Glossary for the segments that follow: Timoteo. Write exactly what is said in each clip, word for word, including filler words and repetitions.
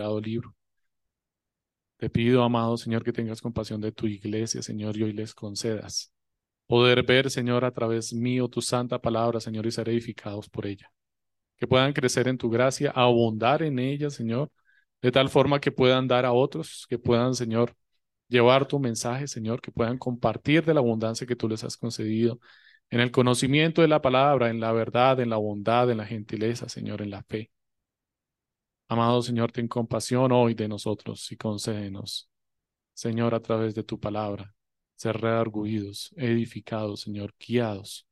sagrado libro. Te pido, amado Señor, que tengas compasión de tu iglesia, Señor, y hoy les concedas poder ver, Señor, a través mío tu santa palabra, Señor, y ser edificados por ella. Que puedan crecer en tu gracia, abundar en ella, Señor, de tal forma que puedan dar a otros, que puedan, Señor, llevar tu mensaje, Señor, que puedan compartir de la abundancia que tú les has concedido, en el conocimiento de la palabra, en la verdad, en la bondad, en la gentileza, Señor, en la fe. Amado Señor, ten compasión hoy de nosotros y concédenos, Señor, a través de tu palabra, ser redarguidos, edificados, Señor, guiados,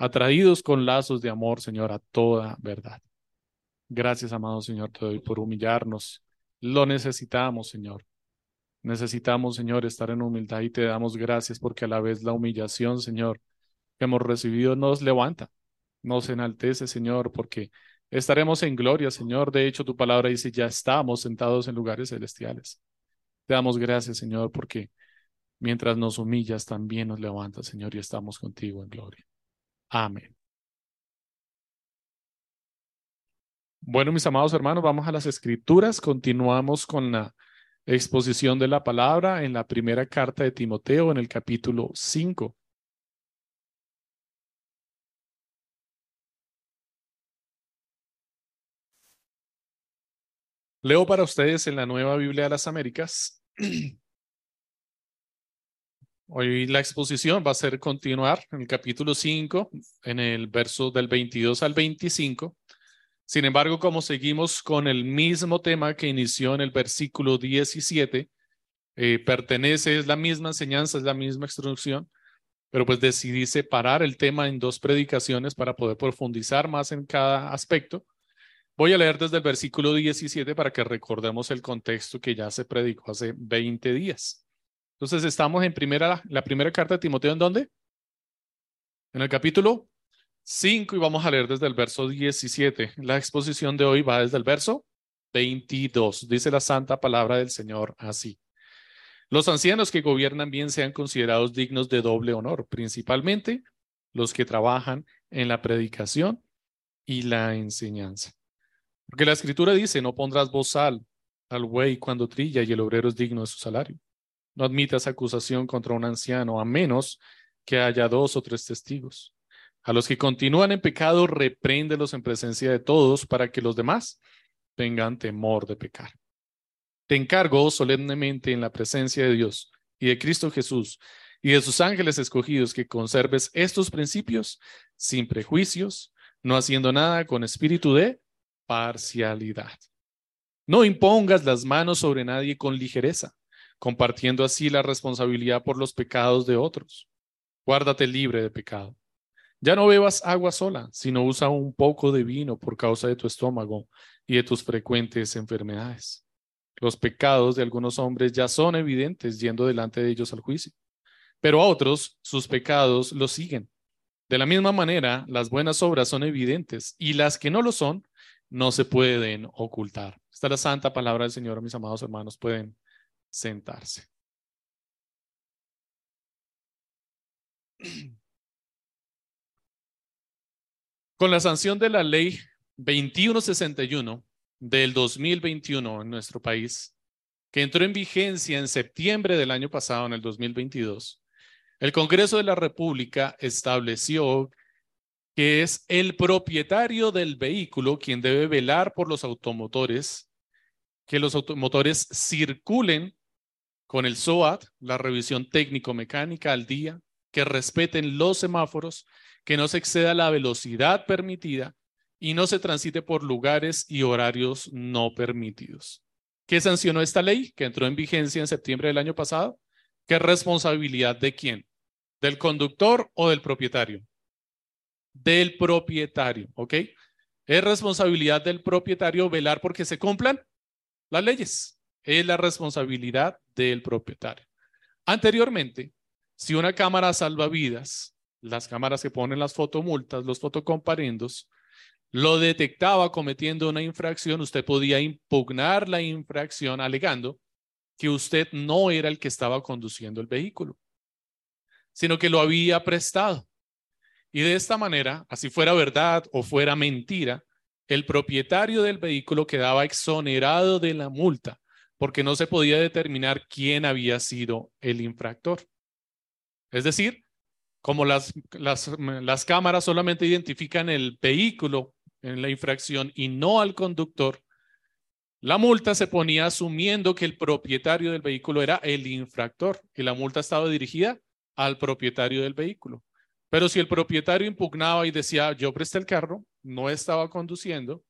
atraídos con lazos de amor, Señor, a toda verdad. Gracias, amado Señor, te doy por humillarnos. Lo necesitamos, Señor. Necesitamos, Señor, estar en humildad y te damos gracias porque a la vez la humillación, Señor, que hemos recibido nos levanta, nos enaltece, Señor, porque estaremos en gloria, Señor. De hecho, tu palabra dice, ya estamos sentados en lugares celestiales. Te damos gracias, Señor, porque mientras nos humillas, también nos levantas, Señor, y estamos contigo en gloria. Amén. Bueno, mis amados hermanos, vamos a las Escrituras. Continuamos con la exposición de la palabra en la primera carta de Timoteo en el capítulo cinco. Leo para ustedes en la Nueva Biblia de las Américas. Hoy la exposición va a ser continuar en el capítulo cinco, en el verso del veintidós al veinticinco. Sin embargo, como seguimos con el mismo tema que inició en el versículo diecisiete, eh, pertenece, es la misma enseñanza, es la misma instrucción, pero pues decidí separar el tema en dos predicaciones para poder profundizar más en cada aspecto. Voy a leer desde el versículo diecisiete para que recordemos el contexto que ya se predicó hace veinte días. Entonces estamos en primera, la primera carta de Timoteo, ¿en dónde? En el capítulo cinco, y vamos a leer desde el verso diecisiete. La exposición de hoy va desde el verso veintidós. Dice la santa palabra del Señor así: los ancianos que gobiernan bien sean considerados dignos de doble honor, principalmente los que trabajan en la predicación y la enseñanza. Porque la Escritura dice, no pondrás bozal al buey cuando trilla y el obrero es digno de su salario. No admitas acusación contra un anciano, a menos que haya dos o tres testigos. A los que continúan en pecado, repréndelos en presencia de todos para que los demás tengan temor de pecar. Te encargo solemnemente en la presencia de Dios y de Cristo Jesús y de sus ángeles escogidos que conserves estos principios sin prejuicios, no haciendo nada con espíritu de parcialidad. No impongas las manos sobre nadie con ligereza, compartiendo así la responsabilidad por los pecados de otros. Guárdate libre de pecado. Ya no bebas agua sola, sino usa un poco de vino por causa de tu estómago y de tus frecuentes enfermedades. Los pecados de algunos hombres ya son evidentes yendo delante de ellos al juicio, pero a otros sus pecados los siguen. De la misma manera, las buenas obras son evidentes y las que no lo son, no se pueden ocultar. Esta es la santa palabra del Señor, mis amados hermanos, pueden sentarse. Con la sanción de la ley veintiuno sesenta y uno del dos mil veintiuno en nuestro país, que entró en vigencia en septiembre del año pasado, en el dos mil veintidós, el Congreso de la República estableció que es el propietario del vehículo quien debe velar por los automotores, que los automotores circulen con el SOAT, la revisión técnico-mecánica al día, que respeten los semáforos, que no se exceda la velocidad permitida y no se transite por lugares y horarios no permitidos. ¿Qué sancionó esta ley que entró en vigencia en septiembre del año pasado? ¿Qué responsabilidad de quién? ¿Del conductor o del propietario? Del propietario, ¿ok? Es responsabilidad del propietario velar porque se cumplan las leyes. Es la responsabilidad del propietario. Anteriormente, si una cámara salvavidas, las cámaras que ponen las fotomultas, los fotocomparendos, lo detectaba cometiendo una infracción, usted podía impugnar la infracción alegando que usted no era el que estaba conduciendo el vehículo, sino que lo había prestado. Y de esta manera, así fuera verdad o fuera mentira, el propietario del vehículo quedaba exonerado de la multa porque no se podía determinar quién había sido el infractor. Es decir, como las, las, las cámaras solamente identifican el vehículo en la infracción y no al conductor, la multa se ponía asumiendo que el propietario del vehículo era el infractor y la multa estaba dirigida al propietario del vehículo. Pero si el propietario impugnaba y decía, yo presté el carro, no estaba conduciendo,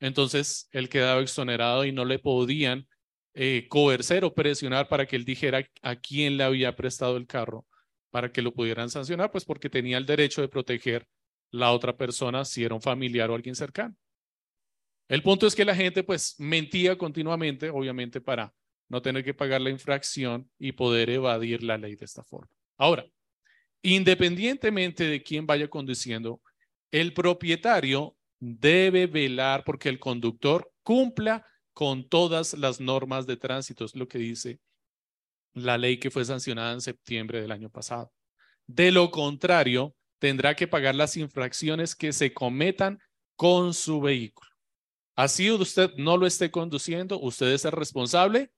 entonces él quedaba exonerado y no le podían eh, coercer o presionar para que él dijera a quién le había prestado el carro para que lo pudieran sancionar, pues porque tenía el derecho de proteger la otra persona si era un familiar o alguien cercano. El punto es que la gente pues mentía continuamente, obviamente para no tener que pagar la infracción y poder evadir la ley de esta forma. Ahora, independientemente de quién vaya conduciendo, el propietario debe velar porque el conductor cumpla con todas las normas de tránsito, es lo que dice la ley que fue sancionada en septiembre del año pasado. De lo contrario, tendrá que pagar las infracciones que se cometan con su vehículo. Así usted no lo esté conduciendo, usted es el responsable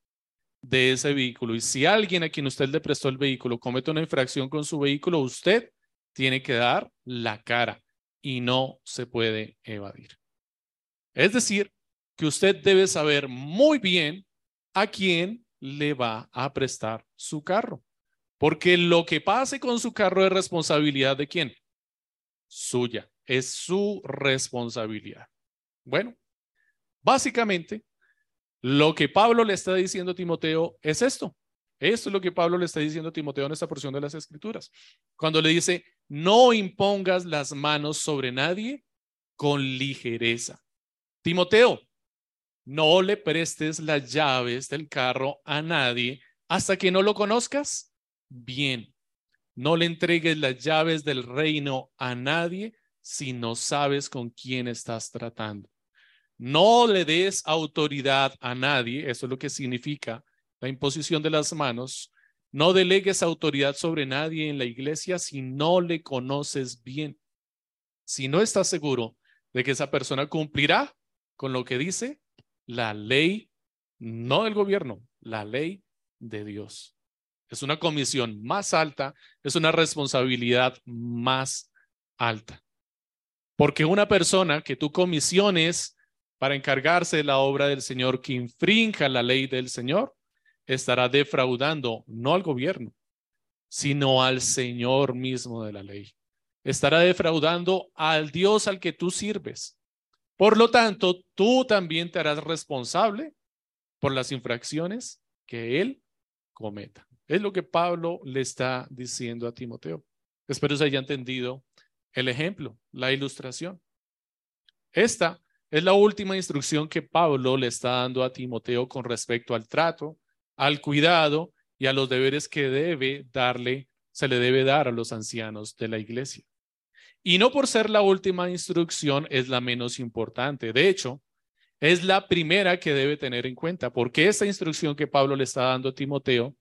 de ese vehículo. Y si alguien a quien usted le prestó el vehículo comete una infracción con su vehículo, usted tiene que dar la cara y no se puede evadir. Es decir, que usted debe saber muy bien a quién le va a prestar su carro. Porque lo que pase con su carro es responsabilidad de quién. Suya. Es su responsabilidad. Bueno. Básicamente, lo que Pablo le está diciendo a Timoteo es esto. Esto es lo que Pablo le está diciendo a Timoteo en esta porción de las Escrituras. Cuando le dice, no impongas las manos sobre nadie con ligereza. Timoteo, no le prestes las llaves del carro a nadie hasta que no lo conozcas bien. No le entregues las llaves del reino a nadie si no sabes con quién estás tratando. No le des autoridad a nadie, eso es lo que significa la imposición de las manos. No delegues autoridad sobre nadie en la iglesia si no le conoces bien. Si no estás seguro de que esa persona cumplirá con lo que dice la ley, no del gobierno, la ley de Dios. Es una comisión más alta, es una responsabilidad más alta. Porque una persona que tú comisiones para encargarse de la obra del Señor que infrinja la ley del Señor, estará defraudando no al gobierno, sino al Señor mismo de la ley. Estará defraudando al Dios al que tú sirves. Por lo tanto, tú también te harás responsable por las infracciones que él cometa. Es lo que Pablo le está diciendo a Timoteo. Espero se haya entendido el ejemplo, la ilustración. Esta es la última instrucción que Pablo le está dando a Timoteo con respecto al trato, al cuidado y a los deberes que debe darle, se le debe dar a los ancianos de la iglesia. Y no por ser la última instrucción es la menos importante. De hecho, es la primera que debe tener en cuenta, porque esta instrucción que Pablo le está dando a Timoteo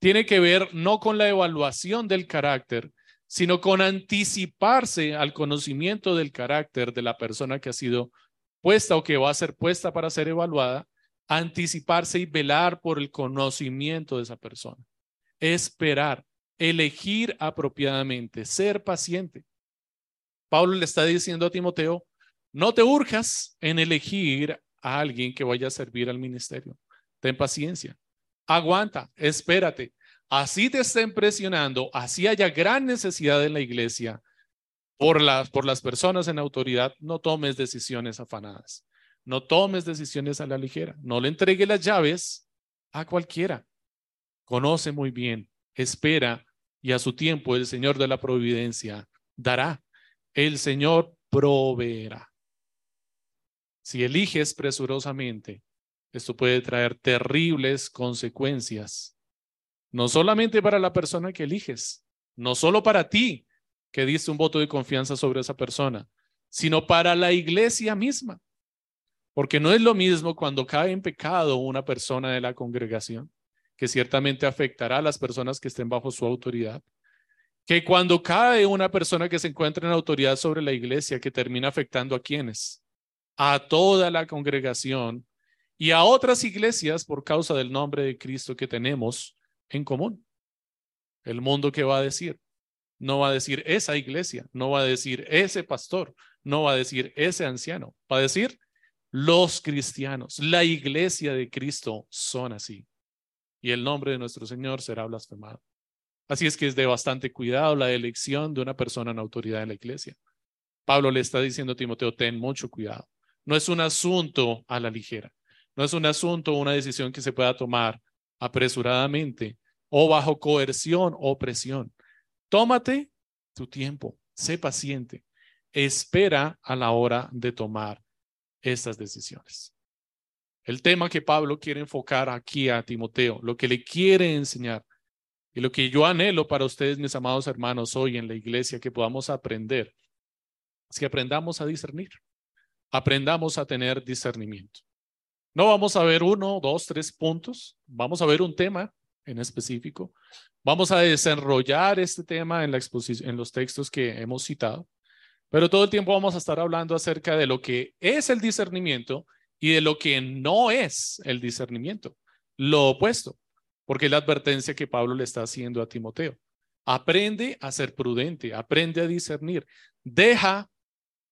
tiene que ver no con la evaluación del carácter, sino con anticiparse al conocimiento del carácter de la persona que ha sido puesta o que va a ser puesta para ser evaluada, anticiparse y velar por el conocimiento de esa persona, esperar, elegir apropiadamente, ser paciente. Pablo le está diciendo a Timoteo, no te urjas en elegir a alguien que vaya a servir al ministerio, ten paciencia, aguanta, espérate, así te estén presionando, así haya gran necesidad en la iglesia por las, por las personas en autoridad, no tomes decisiones afanadas. No tomes decisiones a la ligera. No le entregue las llaves a cualquiera. Conoce muy bien, espera y a su tiempo el Señor de la providencia dará. El Señor proveerá. Si eliges presurosamente, esto puede traer terribles consecuencias. No solamente para la persona que eliges, no solo para ti que diste un voto de confianza sobre esa persona, sino para la iglesia misma. Porque no es lo mismo cuando cae en pecado una persona de la congregación, que ciertamente afectará a las personas que estén bajo su autoridad, que cuando cae una persona que se encuentra en autoridad sobre la iglesia, que termina afectando a quienes, a toda la congregación y a otras iglesias por causa del nombre de Cristo que tenemos en común. El mundo, ¿qué va a decir? No va a decir esa iglesia, no va a decir ese pastor, no va a decir ese anciano, va a decir los cristianos, la iglesia de Cristo son así. Y el nombre de nuestro Señor será blasfemado. Así es que es de bastante cuidado la elección de una persona en autoridad en la iglesia. Pablo le está diciendo a Timoteo, ten mucho cuidado. No es un asunto a la ligera. No es un asunto o una decisión que se pueda tomar apresuradamente o bajo coerción o presión. Tómate tu tiempo, sé paciente, espera a la hora de tomar estas decisiones. El tema que Pablo quiere enfocar aquí a Timoteo, lo que le quiere enseñar y lo que yo anhelo para ustedes, mis amados hermanos, hoy en la iglesia, que podamos aprender, es que aprendamos a discernir, aprendamos a tener discernimiento. No vamos a ver uno, dos, tres puntos, vamos a ver un tema en específico. Vamos a desarrollar este tema en, la exposición, en los textos que hemos citado, pero todo el tiempo vamos a estar hablando acerca de lo que es el discernimiento y de lo que no es el discernimiento, lo opuesto, porque es la advertencia que Pablo le está haciendo a Timoteo. Aprende a ser prudente, aprende a discernir, deja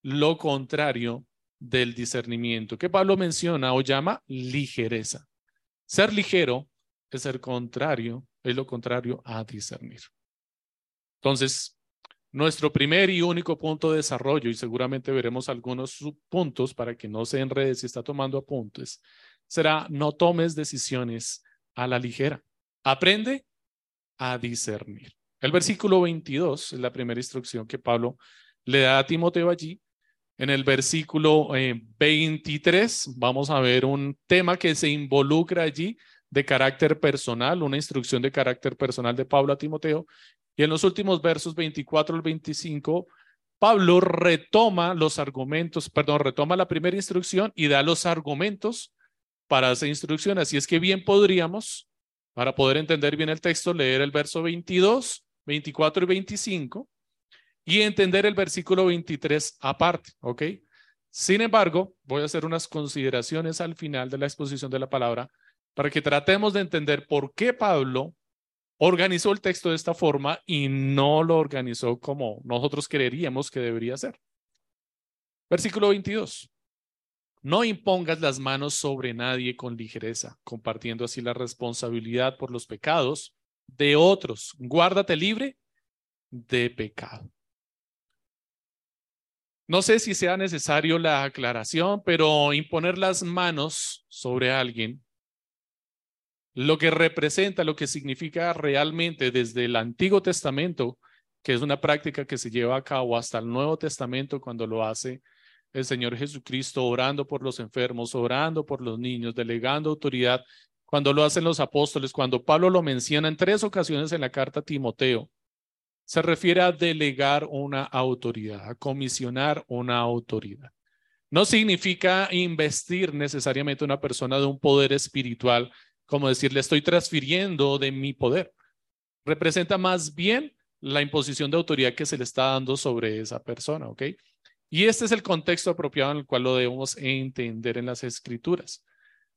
lo contrario del discernimiento, que Pablo menciona o llama ligereza. Ser ligero es ser contrario, es lo contrario a discernir. Entonces, nuestro primer y único punto de desarrollo, y seguramente veremos algunos subpuntos para que no se enrede si está tomando apuntes, será: no tomes decisiones a la ligera. Aprende a discernir. El versículo veintidós es la primera instrucción que Pablo le da a Timoteo allí. En el versículo eh, veintitrés vamos a ver un tema que se involucra allí de carácter personal, una instrucción de carácter personal de Pablo a Timoteo. Y en los últimos versos veinticuatro al veinticinco, Pablo retoma los argumentos, perdón, retoma la primera instrucción y da los argumentos para esa instrucción. Así es que bien podríamos, para poder entender bien el texto, leer el verso veintidós, veinticuatro y veinticinco y entender el versículo veintitrés aparte, ¿ok? Sin embargo, voy a hacer unas consideraciones al final de la exposición de la palabra para que tratemos de entender por qué Pablo organizó el texto de esta forma y no lo organizó como nosotros creeríamos que debería ser. Versículo veintidós. No impongas las manos sobre nadie con ligereza, compartiendo así la responsabilidad por los pecados de otros. Guárdate libre de pecado. No sé si sea necesario la aclaración, pero imponer las manos sobre alguien, lo que representa, lo que significa realmente desde el Antiguo Testamento, que es una práctica que se lleva a cabo hasta el Nuevo Testamento, cuando lo hace el Señor Jesucristo orando por los enfermos, orando por los niños, delegando autoridad, cuando lo hacen los apóstoles, cuando Pablo lo menciona en tres ocasiones en la carta a Timoteo, se refiere a delegar una autoridad, a comisionar una autoridad. No significa investir necesariamente a una persona de un poder espiritual, como decirle, estoy transfiriendo de mi poder. Representa más bien la imposición de autoridad que se le está dando sobre esa persona, ¿ok? Y este es el contexto apropiado en el cual lo debemos entender en las Escrituras.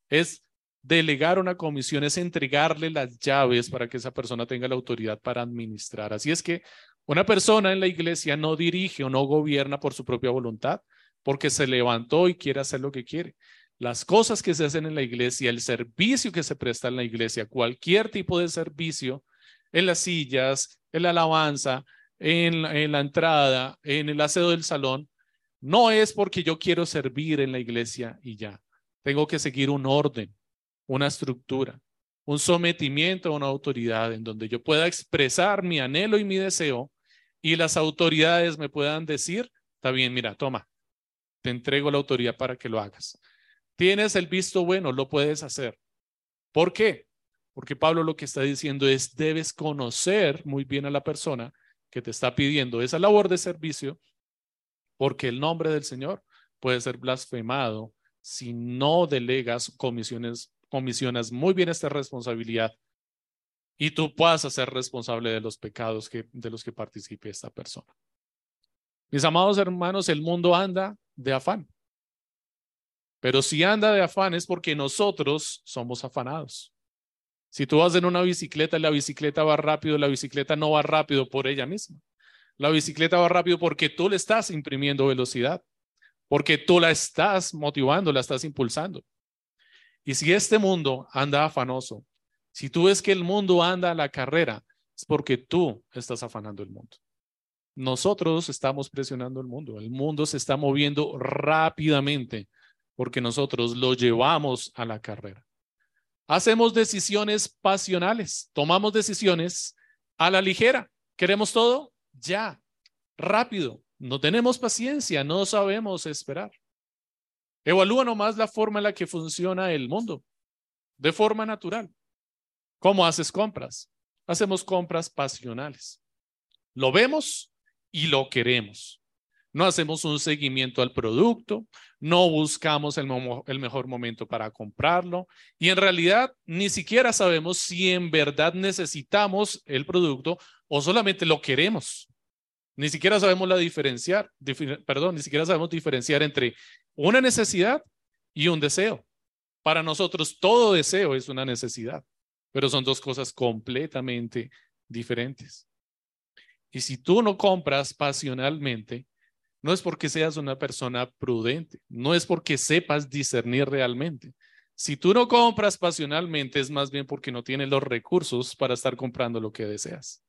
Es delegar una comisión, es entregarle las llaves para que esa persona tenga la autoridad para administrar. Así es que una persona en la iglesia no dirige o no gobierna por su propia voluntad, porque se levantó y quiere hacer lo que quiere. Las cosas que se hacen en la iglesia, el servicio que se presta en la iglesia, cualquier tipo de servicio, en las sillas, en la alabanza, en, en la entrada, en el aseo del salón, no es porque yo quiero servir en la iglesia y ya. Tengo que seguir un orden, una estructura, un sometimiento a una autoridad en donde yo pueda expresar mi anhelo y mi deseo y las autoridades me puedan decir, está bien, mira, toma, te entrego la autoridad para que lo hagas. Tienes el visto bueno, lo puedes hacer. ¿Por qué? Porque Pablo lo que está diciendo es, debes conocer muy bien a la persona que te está pidiendo esa labor de servicio, porque el nombre del Señor puede ser blasfemado si no delegas comisiones, comisionas muy bien esta responsabilidad y tú puedas ser responsable de los pecados que, de los que participe esta persona. Mis amados hermanos, el mundo anda de afán. Pero si anda de afán es porque nosotros somos afanados. Si tú vas en una bicicleta, la bicicleta va rápido, la bicicleta no va rápido por ella misma. La bicicleta va rápido porque tú le estás imprimiendo velocidad, porque tú la estás motivando, la estás impulsando. Y si este mundo anda afanoso, si tú ves que el mundo anda a la carrera, es porque tú estás afanando el mundo. Nosotros estamos presionando el mundo. El mundo se está moviendo rápidamente porque nosotros lo llevamos a la carrera. Hacemos decisiones pasionales. Tomamos decisiones a la ligera. Queremos todo ya, rápido. No tenemos paciencia, no sabemos esperar. Evalúa nomás la forma en la que funciona el mundo, de forma natural. ¿Cómo haces compras? Hacemos compras pasionales. Lo vemos y lo queremos. No hacemos un seguimiento al producto, no buscamos el, el mejor momento para comprarlo y en realidad ni siquiera sabemos si en verdad necesitamos el producto o solamente lo queremos. Ni siquiera sabemos la diferenciar, dif, perdón, ni siquiera sabemos diferenciar entre una necesidad y un deseo. Para nosotros todo deseo es una necesidad, pero son dos cosas completamente diferentes. Y si tú no compras pasionalmente, no es porque seas una persona prudente, no es porque sepas discernir realmente. Si tú no compras pasionalmente, es más bien porque no tienes los recursos para estar comprando lo que deseas.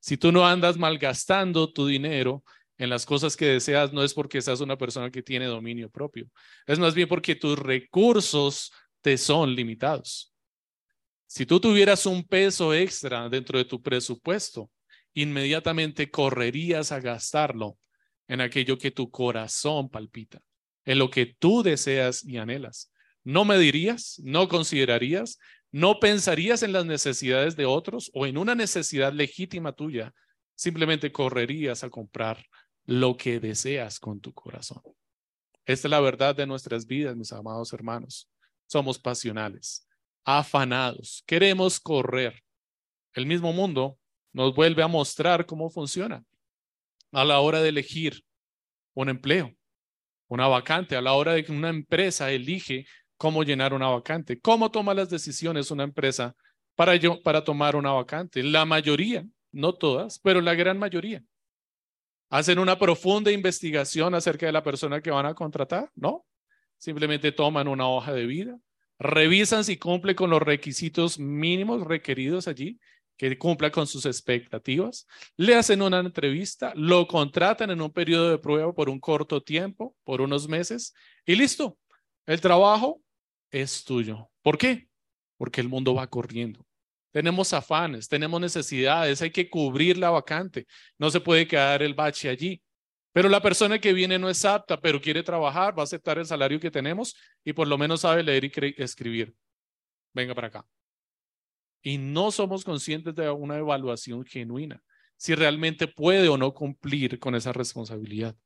Si tú no andas malgastando tu dinero en las cosas que deseas, no es porque seas una persona que tiene dominio propio. Es más bien porque tus recursos te son limitados. Si tú tuvieras un peso extra dentro de tu presupuesto, inmediatamente correrías a gastarlo en aquello que tu corazón palpita, en lo que tú deseas y anhelas. No medirías, no considerarías, no pensarías en las necesidades de otros o en una necesidad legítima tuya. Simplemente correrías a comprar lo que deseas con tu corazón. Esta es la verdad de nuestras vidas, mis amados hermanos. Somos pasionales, afanados, queremos correr. El mismo mundo nos vuelve a mostrar cómo funciona a la hora de elegir un empleo, una vacante, a la hora de que una empresa elige cómo llenar una vacante, cómo toma las decisiones una empresa para, yo, para tomar una vacante. La mayoría, no todas, pero la gran mayoría, hacen una profunda investigación acerca de la persona que van a contratar, ¿no? Simplemente toman una hoja de vida, revisan si cumple con los requisitos mínimos requeridos allí, que cumpla con sus expectativas, le hacen una entrevista, lo contratan en un periodo de prueba por un corto tiempo, por unos meses, y listo, el trabajo es tuyo. ¿Por qué? Porque el mundo va corriendo. Tenemos afanes, tenemos necesidades, hay que cubrir la vacante, no se puede quedar el bache allí. Pero la persona que viene no es apta, pero quiere trabajar, va a aceptar el salario que tenemos y por lo menos sabe leer y escribir. Venga para acá. Y no somos conscientes de una evaluación genuina, si realmente puede o no cumplir con esa responsabilidad.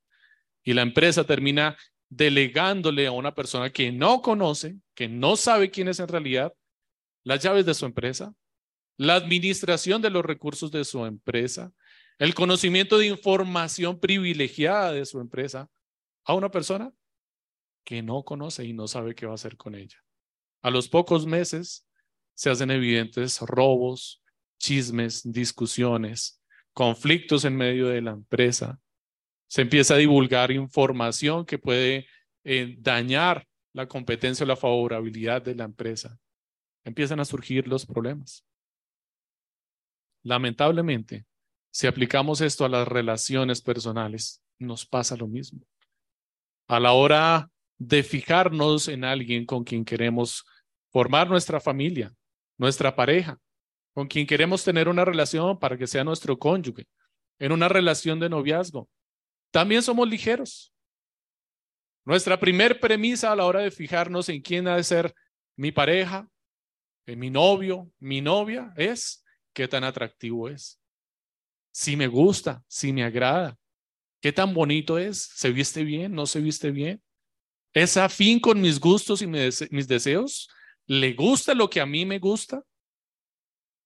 Y la empresa termina delegándole a una persona que no conoce, que no sabe quién es en realidad, las llaves de su empresa, la administración de los recursos de su empresa, el conocimiento de información privilegiada de su empresa, a una persona que no conoce y no sabe qué va a hacer con ella. A los pocos meses, se hacen evidentes robos, chismes, discusiones, conflictos en medio de la empresa. Se empieza a divulgar información que puede eh, dañar la competencia o la favorabilidad de la empresa. Empiezan a surgir los problemas. Lamentablemente, si aplicamos esto a las relaciones personales, nos pasa lo mismo. A la hora de fijarnos en alguien con quien queremos formar nuestra familia, nuestra pareja, con quien queremos tener una relación para que sea nuestro cónyuge, en una relación de noviazgo. También somos ligeros. Nuestra primer premisa a la hora de fijarnos en quién ha de ser mi pareja, en mi novio, mi novia, es qué tan atractivo es, si me gusta, si me agrada, qué tan bonito es, se viste bien, no se viste bien, es afín con mis gustos y mis deseos, ¿le gusta lo que a mí me gusta?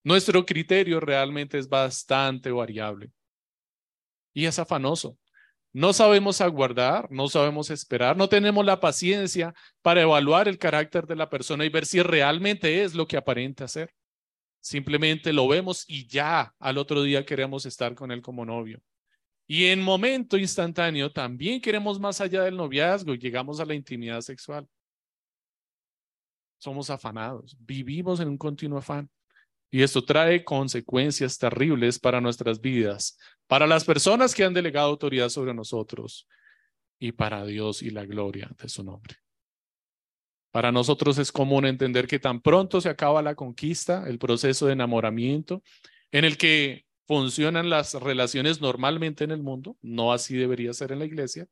Nuestro criterio realmente es bastante variable y es afanoso. No sabemos aguardar, no sabemos esperar, no tenemos la paciencia para evaluar el carácter de la persona y ver si realmente es lo que aparenta ser. Simplemente lo vemos y ya al otro día queremos estar con él como novio. Y en momento instantáneo también queremos más allá del noviazgo y llegamos a la intimidad sexual. Somos afanados, vivimos en un continuo afán. Y esto trae consecuencias terribles para nuestras vidas, para las personas que han delegado autoridad sobre nosotros y para Dios y la gloria de su nombre. Para nosotros es común entender que tan pronto se acaba la conquista, el proceso de enamoramiento, en el que funcionan las relaciones normalmente en el mundo, no así debería ser en la iglesia,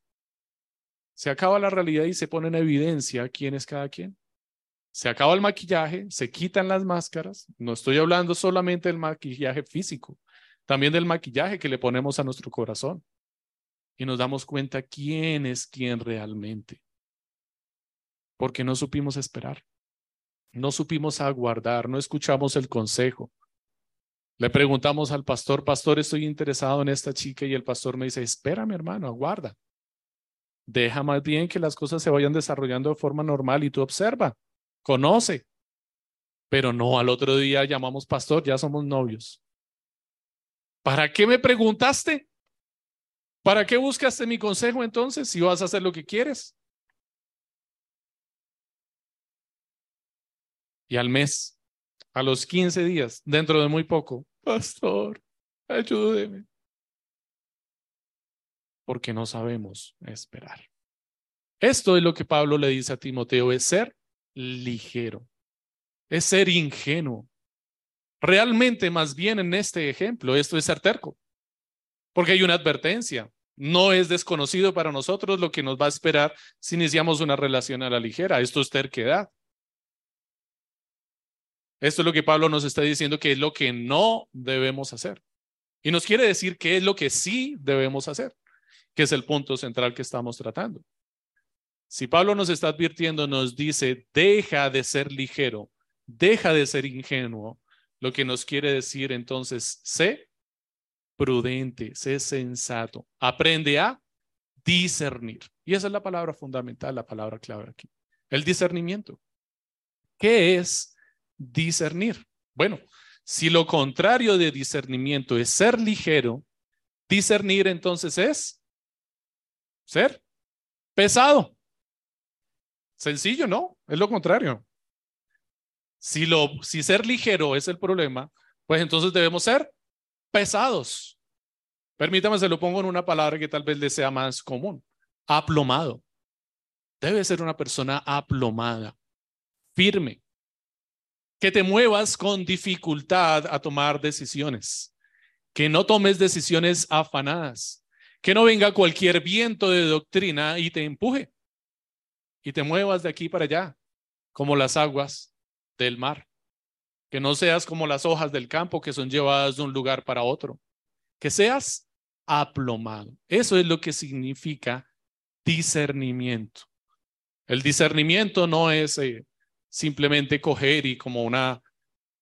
se acaba la realidad y se pone en evidencia quién es cada quien. Se acaba el maquillaje, se quitan las máscaras. No estoy hablando solamente del maquillaje físico, también del maquillaje que le ponemos a nuestro corazón. Y nos damos cuenta quién es quién realmente. Porque no supimos esperar, no supimos aguardar, no escuchamos el consejo. Le preguntamos al pastor, pastor, estoy interesado en esta chica, y el pastor me dice, espérame hermano, aguarda. Deja más bien que las cosas se vayan desarrollando de forma normal y tú observa. Conoce, pero no al otro día llamamos pastor, ya somos novios. ¿Para qué me preguntaste? ¿Para qué buscaste mi consejo entonces si vas a hacer lo que quieres? Y al mes, a los quince días, dentro de muy poco, pastor, ayúdeme. Porque no sabemos esperar. Esto es lo que Pablo le dice a Timoteo, es ser ligero, es ser ingenuo. Realmente, más bien en este ejemplo, esto es ser terco, porque hay una advertencia. No es desconocido para nosotros lo que nos va a esperar si iniciamos una relación a la ligera. Esto es terquedad. Esto es lo que Pablo nos está diciendo que es lo que no debemos hacer. Y nos quiere decir qué es lo que sí debemos hacer, que es el punto central que estamos tratando. Si Pablo nos está advirtiendo, nos dice, deja de ser ligero, deja de ser ingenuo. Lo que nos quiere decir entonces, sé prudente, sé sensato, aprende a discernir. Y esa es la palabra fundamental, la palabra clave aquí. El discernimiento. ¿Qué es discernir? Bueno, si lo contrario de discernimiento es ser ligero, discernir entonces es ser pesado. Sencillo, no, es lo contrario. Si, lo, si ser ligero es el problema, pues entonces debemos ser pesados. Permítame, se lo pongo en una palabra que tal vez le sea más común. Aplomado. Debe ser una persona aplomada, firme. Que te muevas con dificultad a tomar decisiones. Que no tomes decisiones afanadas. Que no venga cualquier viento de doctrina y te empuje. Y te muevas de aquí para allá, como las aguas del mar. Que no seas como las hojas del campo que son llevadas de un lugar para otro. Que seas aplomado. Eso es lo que significa discernimiento. El discernimiento no es eh, simplemente coger y como una,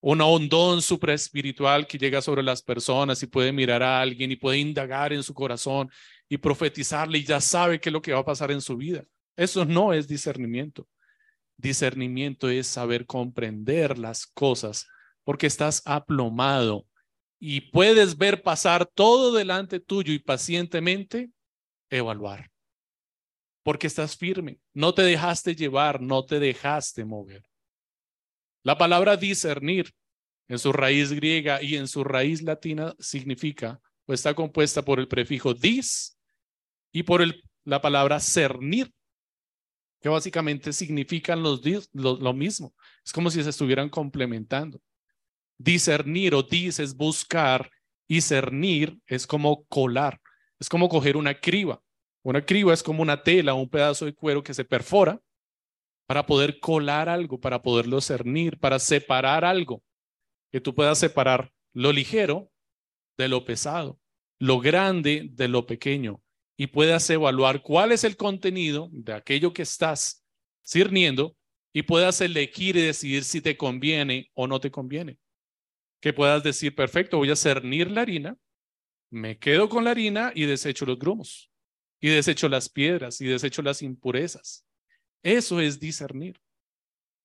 una un don supraespiritual que llega sobre las personas y puede mirar a alguien y puede indagar en su corazón y profetizarle y ya sabe qué es lo que va a pasar en su vida. Eso no es discernimiento. Discernimiento es saber comprender las cosas porque estás aplomado y puedes ver pasar todo delante tuyo y pacientemente evaluar. Porque estás firme, no te dejaste llevar, no te dejaste mover. La palabra discernir en su raíz griega y en su raíz latina significa o está compuesta por el prefijo dis y por el, la palabra cernir, que básicamente significan los, lo, lo mismo. Es como si se estuvieran complementando. Discernir o dis es buscar y cernir es como colar, es como coger una criba. Una criba es como una tela o un pedazo de cuero que se perfora para poder colar algo, para poderlo cernir, para separar algo, que tú puedas separar lo ligero de lo pesado, lo grande de lo pequeño, y puedas evaluar cuál es el contenido de aquello que estás cirniendo y puedas elegir y decidir si te conviene o no te conviene. Que puedas decir, perfecto, voy a cernir la harina, me quedo con la harina y desecho los grumos. y desecho las piedras, y desecho las impurezas. Eso es discernir.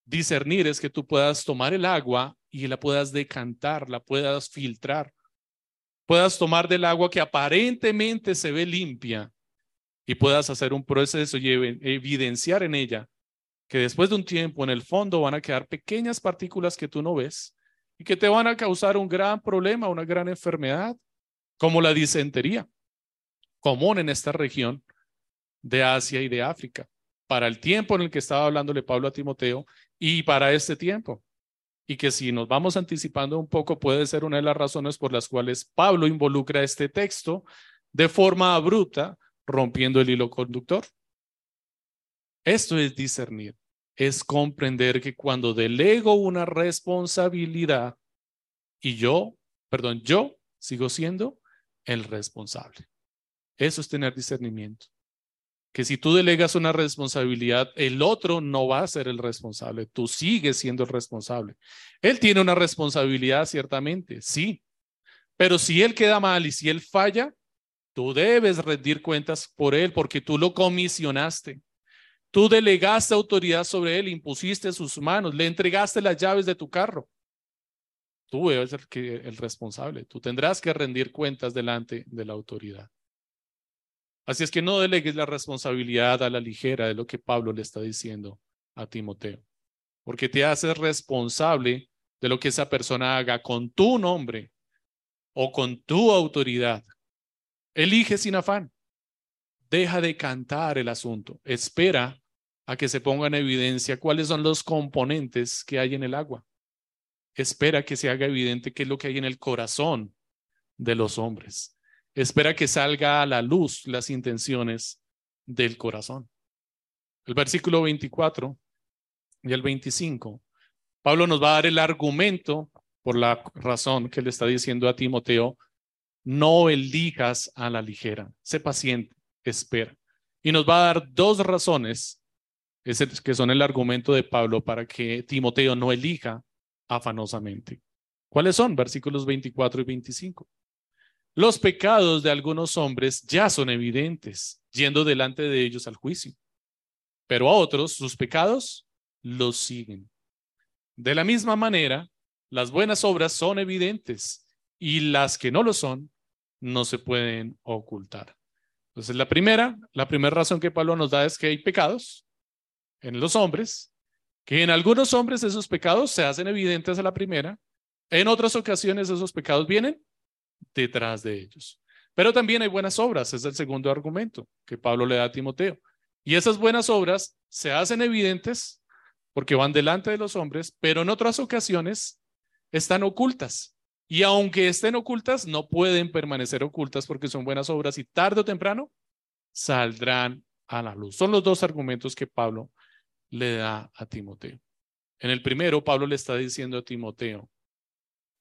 Discernir es que tú puedas tomar el agua y la puedas decantar, la puedas filtrar. Puedas tomar del agua que aparentemente se ve limpia y puedas hacer un proceso y evidenciar en ella que después de un tiempo en el fondo van a quedar pequeñas partículas que tú no ves y que te van a causar un gran problema, una gran enfermedad, como la disentería, común en esta región de Asia y de África, para el tiempo en el que estaba hablándole Pablo a Timoteo y para este tiempo. Y que si nos vamos anticipando un poco, puede ser una de las razones por las cuales Pablo involucra este texto de forma abrupta, rompiendo el hilo conductor. Esto es discernir, es comprender que cuando delego una responsabilidad y yo, perdón, yo sigo siendo el responsable. Eso es tener discernimiento. Que si tú delegas una responsabilidad, el otro no va a ser el responsable. Tú sigues siendo el responsable. Él tiene una responsabilidad, ciertamente, sí. Pero si él queda mal y si él falla, tú debes rendir cuentas por él porque tú lo comisionaste. Tú delegaste autoridad sobre él, impusiste sus manos, le entregaste las llaves de tu carro. Tú debes ser el responsable. Tú tendrás que rendir cuentas delante de la autoridad. Así es que no delegues la responsabilidad a la ligera de lo que Pablo le está diciendo a Timoteo, porque te haces responsable de lo que esa persona haga con tu nombre o con tu autoridad. Elige sin afán. Deja de cantar el asunto. Espera a que se ponga en evidencia cuáles son los componentes que hay en el agua. Espera que se haga evidente qué es lo que hay en el corazón de los hombres. Espera que salga a la luz las intenciones del corazón. El versículo veinticuatro y el veinticinco. Pablo nos va a dar el argumento por la razón que le está diciendo a Timoteo: no elijas a la ligera, sé paciente, espera. Y nos va a dar dos razones que son el argumento de Pablo para que Timoteo no elija afanosamente. ¿Cuáles son? Versículos veinticuatro y veinticinco. Los pecados de algunos hombres ya son evidentes, yendo delante de ellos al juicio. Pero a otros, sus pecados los siguen. De la misma manera, las buenas obras son evidentes y las que no lo son, no se pueden ocultar. Entonces, la primera, la primera razón que Pablo nos da es que hay pecados en los hombres, que en algunos hombres esos pecados se hacen evidentes a la primera, en otras ocasiones esos pecados vienen detrás de ellos. Pero también hay buenas obras, es el segundo argumento que Pablo le da a Timoteo. Y esas buenas obras se hacen evidentes porque van delante de los hombres, pero en otras ocasiones están ocultas. Y aunque estén ocultas, no pueden permanecer ocultas porque son buenas obras y tarde o temprano saldrán a la luz. Son los dos argumentos que Pablo le da a Timoteo. En el primero, Pablo le está diciendo a Timoteo: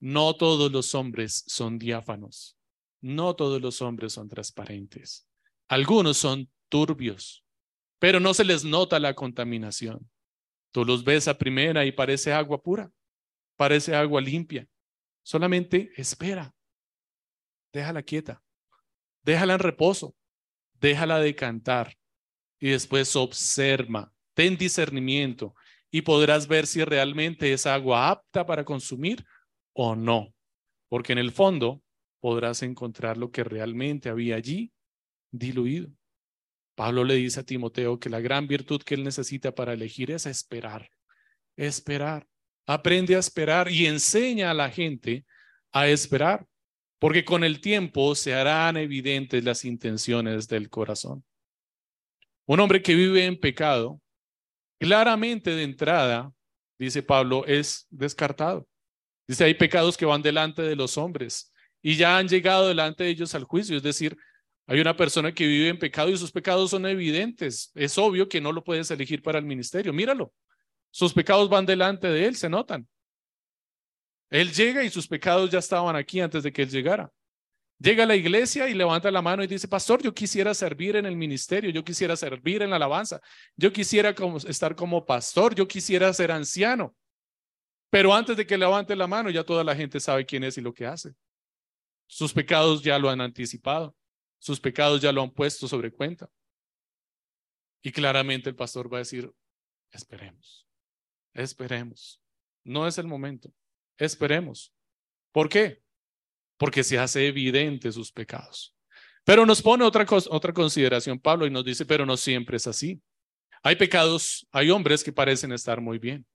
no todos los hombres son diáfanos. No todos los hombres son transparentes. Algunos son turbios, pero no se les nota la contaminación. Tú los ves a primera y parece agua pura, parece agua limpia. Solamente espera. Déjala quieta. Déjala en reposo. Déjala decantar. Y después observa. Ten discernimiento y podrás ver si realmente es agua apta para consumir o no, porque en el fondo podrás encontrar lo que realmente había allí diluido. Pablo le dice a Timoteo que la gran virtud que él necesita para elegir es esperar, esperar, aprende a esperar y enseña a la gente a esperar, porque con el tiempo se harán evidentes las intenciones del corazón. Un hombre que vive en pecado, claramente de entrada, dice Pablo, es descartado. Dice, hay pecados que van delante de los hombres y ya han llegado delante de ellos al juicio. Es decir, hay una persona que vive en pecado y sus pecados son evidentes. Es obvio que no lo puedes elegir para el ministerio. Míralo. Sus pecados van delante de él, se notan. Él llega y sus pecados ya estaban aquí antes de que él llegara. Llega a la iglesia y levanta la mano y dice: pastor, yo quisiera servir en el ministerio, yo quisiera servir en la alabanza, yo quisiera estar como pastor, yo quisiera ser anciano. Pero antes de que levante la mano, ya toda la gente sabe quién es y lo que hace. Sus pecados ya lo han anticipado. Sus pecados ya lo han puesto sobre cuenta. Y claramente el pastor va a decir, esperemos, esperemos. No es el momento, esperemos. ¿Por qué? Porque se hace evidente sus pecados. Pero nos pone otra, cosa, otra consideración Pablo y nos dice, pero no siempre es así. Hay pecados, hay hombres que parecen estar muy bien.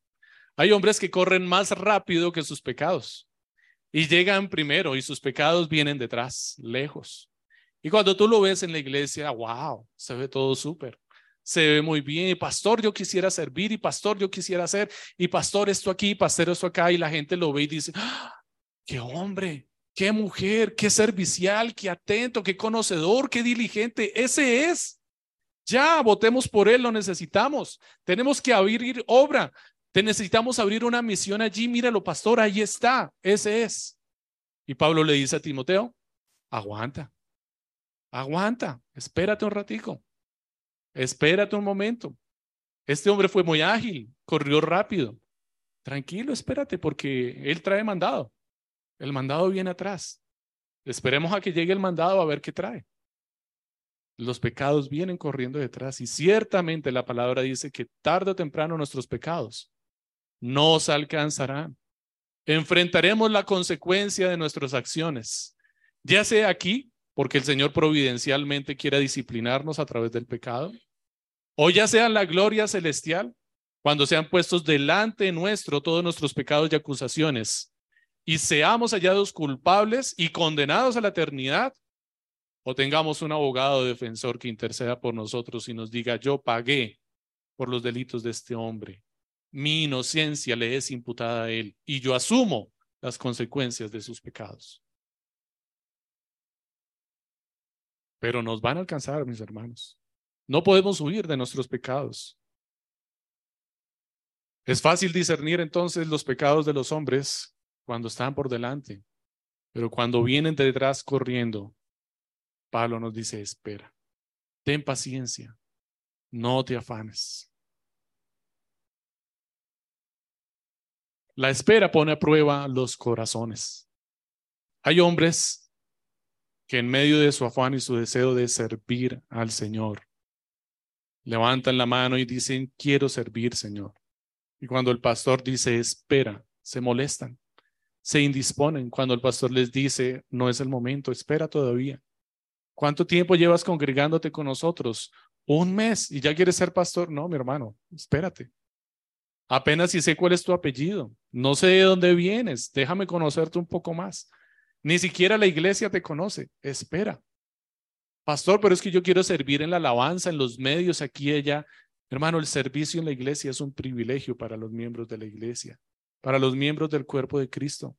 Hay hombres que corren más rápido que sus pecados y llegan primero y sus pecados vienen detrás, lejos. Y cuando tú lo ves en la iglesia, wow, se ve todo súper. Se ve muy bien, pastor, yo quisiera servir, y pastor, yo quisiera hacer, y pastor, esto aquí, pastor, esto acá, y la gente lo ve y dice, ¡ah! ¡Qué hombre! ¡Qué mujer! ¡Qué servicial! ¡Qué atento! ¡Qué conocedor! ¡Qué diligente! ¡Ese es! Ya, votemos por él, lo necesitamos. Tenemos que abrir obra. Te necesitamos abrir una misión allí. Míralo, pastor, ahí está. Ese es. Y Pablo le dice a Timoteo, aguanta, aguanta, espérate un ratico. Espérate un momento. Este hombre fue muy ágil, corrió rápido. Tranquilo, espérate, porque él trae mandado. El mandado viene atrás. Esperemos a que llegue el mandado a ver qué trae. Los pecados vienen corriendo detrás y ciertamente la palabra dice que tarde o temprano nuestros pecados nos alcanzarán. Enfrentaremos la consecuencia de nuestras acciones, ya sea aquí, porque el Señor providencialmente quiera disciplinarnos a través del pecado, o ya sea la gloria celestial, cuando sean puestos delante nuestro todos nuestros pecados y acusaciones, y seamos hallados culpables y condenados a la eternidad, o tengamos un abogado defensor que interceda por nosotros y nos diga, yo pagué por los delitos de este hombre, mi inocencia le es imputada a él, y yo asumo las consecuencias de sus pecados. Pero nos van a alcanzar, mis hermanos. No podemos huir de nuestros pecados. Es fácil discernir entonces los pecados de los hombres cuando están por delante, pero cuando vienen de detrás corriendo, Pablo nos dice, espera, ten paciencia, no te afanes. La espera pone a prueba los corazones. Hay hombres que en medio de su afán y su deseo de servir al Señor, levantan la mano y dicen, quiero servir, Señor. Y cuando el pastor dice, espera, se molestan, se indisponen. Cuando el pastor les dice, no es el momento, espera todavía. ¿Cuánto tiempo llevas congregándote con nosotros? Un mes y ya quieres ser pastor. No, mi hermano, espérate. Apenas si sé cuál es tu apellido. No sé de dónde vienes. Déjame conocerte un poco más. Ni siquiera la iglesia te conoce. Espera. Pastor, pero es que yo quiero servir en la alabanza, en los medios, aquí y allá. Hermano, el servicio en la iglesia es un privilegio para los miembros de la iglesia, para los miembros del cuerpo de Cristo.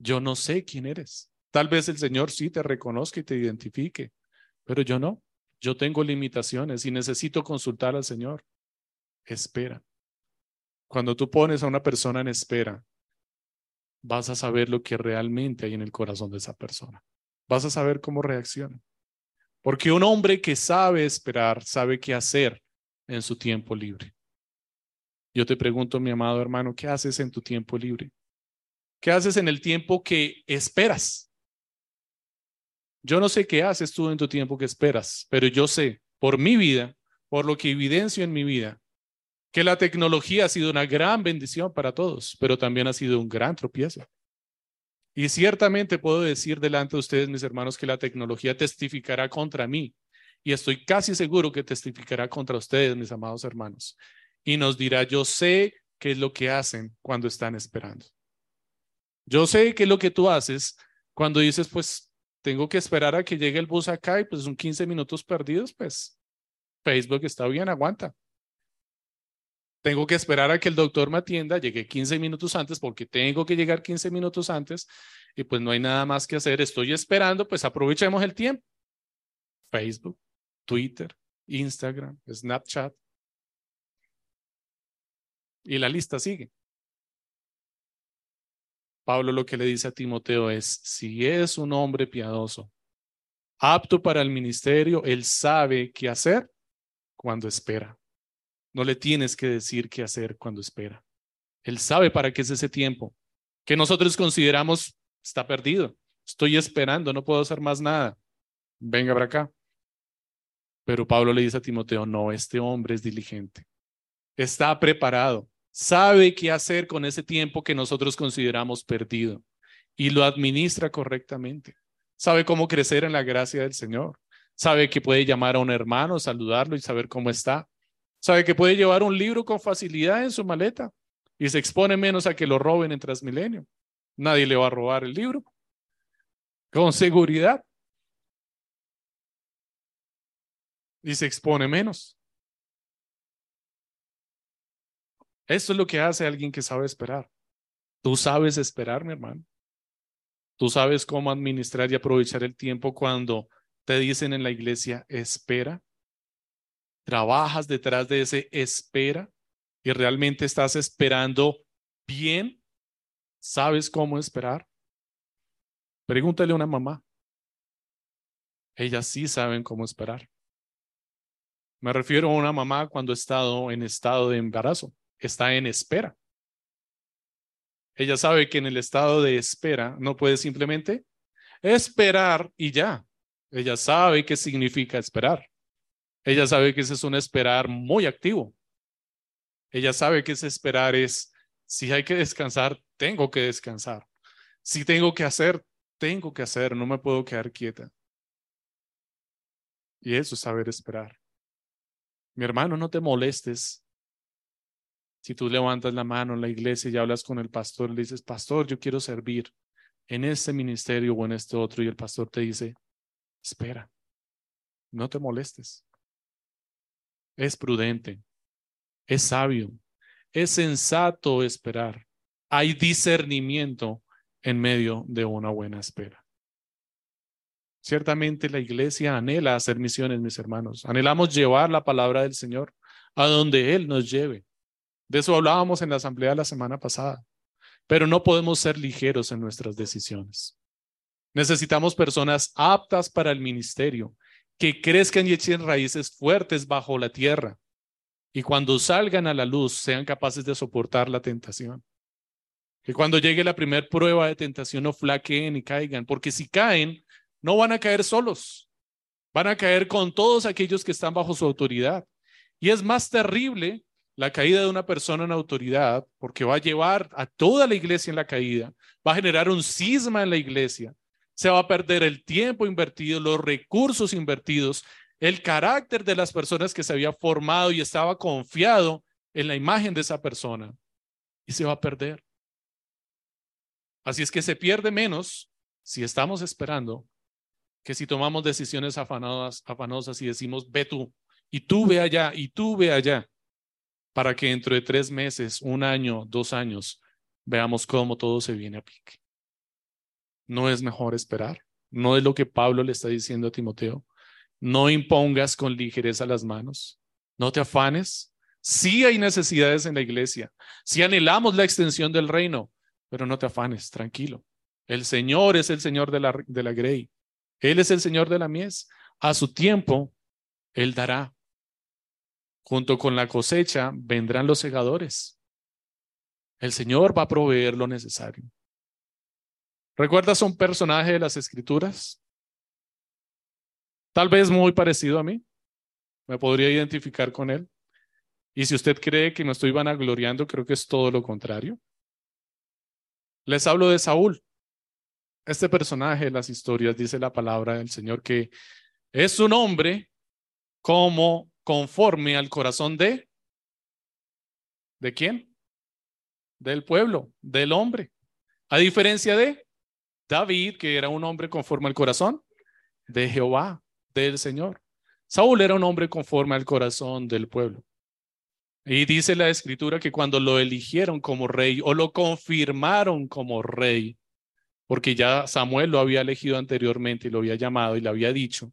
Yo no sé quién eres. Tal vez el Señor sí te reconozca y te identifique, pero yo no. Yo tengo limitaciones y necesito consultar al Señor. Espera. Cuando tú pones a una persona en espera, vas a saber lo que realmente hay en el corazón de esa persona. Vas a saber cómo reacciona. Porque un hombre que sabe esperar, sabe qué hacer en su tiempo libre. Yo te pregunto, mi amado hermano, ¿qué haces en tu tiempo libre? ¿Qué haces en el tiempo que esperas? Yo no sé qué haces tú en tu tiempo que esperas, pero yo sé, por mi vida, por lo que evidencio en mi vida, que la tecnología ha sido una gran bendición para todos, pero también ha sido un gran tropiezo. Y ciertamente puedo decir delante de ustedes, mis hermanos, que la tecnología testificará contra mí. Y estoy casi seguro que testificará contra ustedes, mis amados hermanos. Y nos dirá, yo sé qué es lo que hacen cuando están esperando. Yo sé qué es lo que tú haces cuando dices, pues, tengo que esperar a que llegue el bus acá y pues son quince minutos perdidos, pues. Facebook está bien, aguanta. Tengo que esperar a que el doctor me atienda, llegué quince minutos antes porque tengo que llegar quince minutos antes y pues no hay nada más que hacer, estoy esperando, pues aprovechemos el tiempo. Facebook, Twitter, Instagram, Snapchat. Y la lista sigue. Pablo lo que le dice a Timoteo es, si es un hombre piadoso, apto para el ministerio, él sabe qué hacer cuando espera. No le tienes que decir qué hacer cuando espera. Él sabe para qué es ese tiempo que nosotros consideramos está perdido. Estoy esperando, no puedo hacer más nada. venga para acá. Pero Pablo le dice a Timoteo, no, este hombre es diligente, está preparado, sabe qué hacer con ese tiempo que nosotros consideramos perdido y lo administra correctamente. Sabe cómo crecer en la gracia del Señor, sabe que puede llamar a un hermano, saludarlo y saber cómo está, sabe que puede llevar un libro con facilidad en su maleta y se expone menos a que lo roben en Transmilenio. Nadie le va a robar el libro, con seguridad. Y se expone menos. Esto es lo que hace alguien que sabe esperar. Tú sabes esperar, mi hermano. Tú sabes cómo administrar y aprovechar el tiempo cuando te dicen en la iglesia, espera. Trabajas detrás de ese espera y realmente estás esperando bien. ¿Sabes cómo esperar? Pregúntale a una mamá. Ellas sí saben cómo esperar. Me refiero a una mamá cuando ha estado en estado de embarazo. Está en espera. Ella sabe que en el estado de espera no puede simplemente esperar y ya. Ella sabe qué significa esperar. Ella sabe que ese es un esperar muy activo. Ella sabe que ese esperar es, si hay que descansar, tengo que descansar. Si tengo que hacer, tengo que hacer. No me puedo quedar quieta. Y eso es saber esperar. Mi hermano, no te molestes si tú levantas la mano en la iglesia y hablas con el pastor y le dices, pastor, yo quiero servir en este ministerio o en este otro, y el pastor te dice, espera, no te molestes. Es prudente, es sabio, es sensato esperar. Hay discernimiento en medio de una buena espera. Ciertamente la iglesia anhela hacer misiones, mis hermanos. Anhelamos llevar la palabra del Señor a donde Él nos lleve. De eso hablábamos en la asamblea la semana pasada. Pero no podemos ser ligeros en nuestras decisiones. Necesitamos personas aptas para el ministerio, que crezcan y echen raíces fuertes bajo la tierra. Y cuando salgan a la luz, sean capaces de soportar la tentación. Que cuando llegue la primera prueba de tentación no flaqueen y caigan. Porque si caen, no van a caer solos, van a caer con todos aquellos que están bajo su autoridad. Y es más terrible la caída de una persona en autoridad, porque va a llevar a toda la iglesia en la caída, va a generar un cisma en la iglesia, se va a perder el tiempo invertido, los recursos invertidos, el carácter de las personas que se había formado y estaba confiado en la imagen de esa persona, y se va a perder. Así es que se pierde menos si estamos esperando, que si tomamos decisiones afanadas, afanosas y decimos, ve tú, y tú ve allá, y tú ve allá, para que dentro de tres meses, un año, dos años, veamos cómo todo se viene a pique. ¿No es mejor esperar? ¿No es lo que Pablo le está diciendo a Timoteo? No impongas con ligereza las manos, no te afanes. Sí hay necesidades en la iglesia, sí anhelamos la extensión del reino, pero no te afanes, tranquilo. El Señor es el Señor de la, de la grey. Él es el Señor de la mies. A su tiempo, Él dará. Junto con la cosecha vendrán los segadores. El Señor va a proveer lo necesario. ¿Recuerdas un personaje de las Escrituras? Tal vez muy parecido a mí. Me podría identificar con él. Y si usted cree que me estoy vanagloriando, creo que es todo lo contrario. Les hablo de Saúl. Este personaje de las historias, dice la palabra del Señor, que es un hombre como conforme al corazón de ¿de quién? Del pueblo, del hombre. A diferencia de David, que era un hombre conforme al corazón de Jehová, del Señor. Saúl era un hombre conforme al corazón del pueblo. Y dice la Escritura que cuando lo eligieron como rey o lo confirmaron como rey, porque ya Samuel lo había elegido anteriormente y lo había llamado y le había dicho,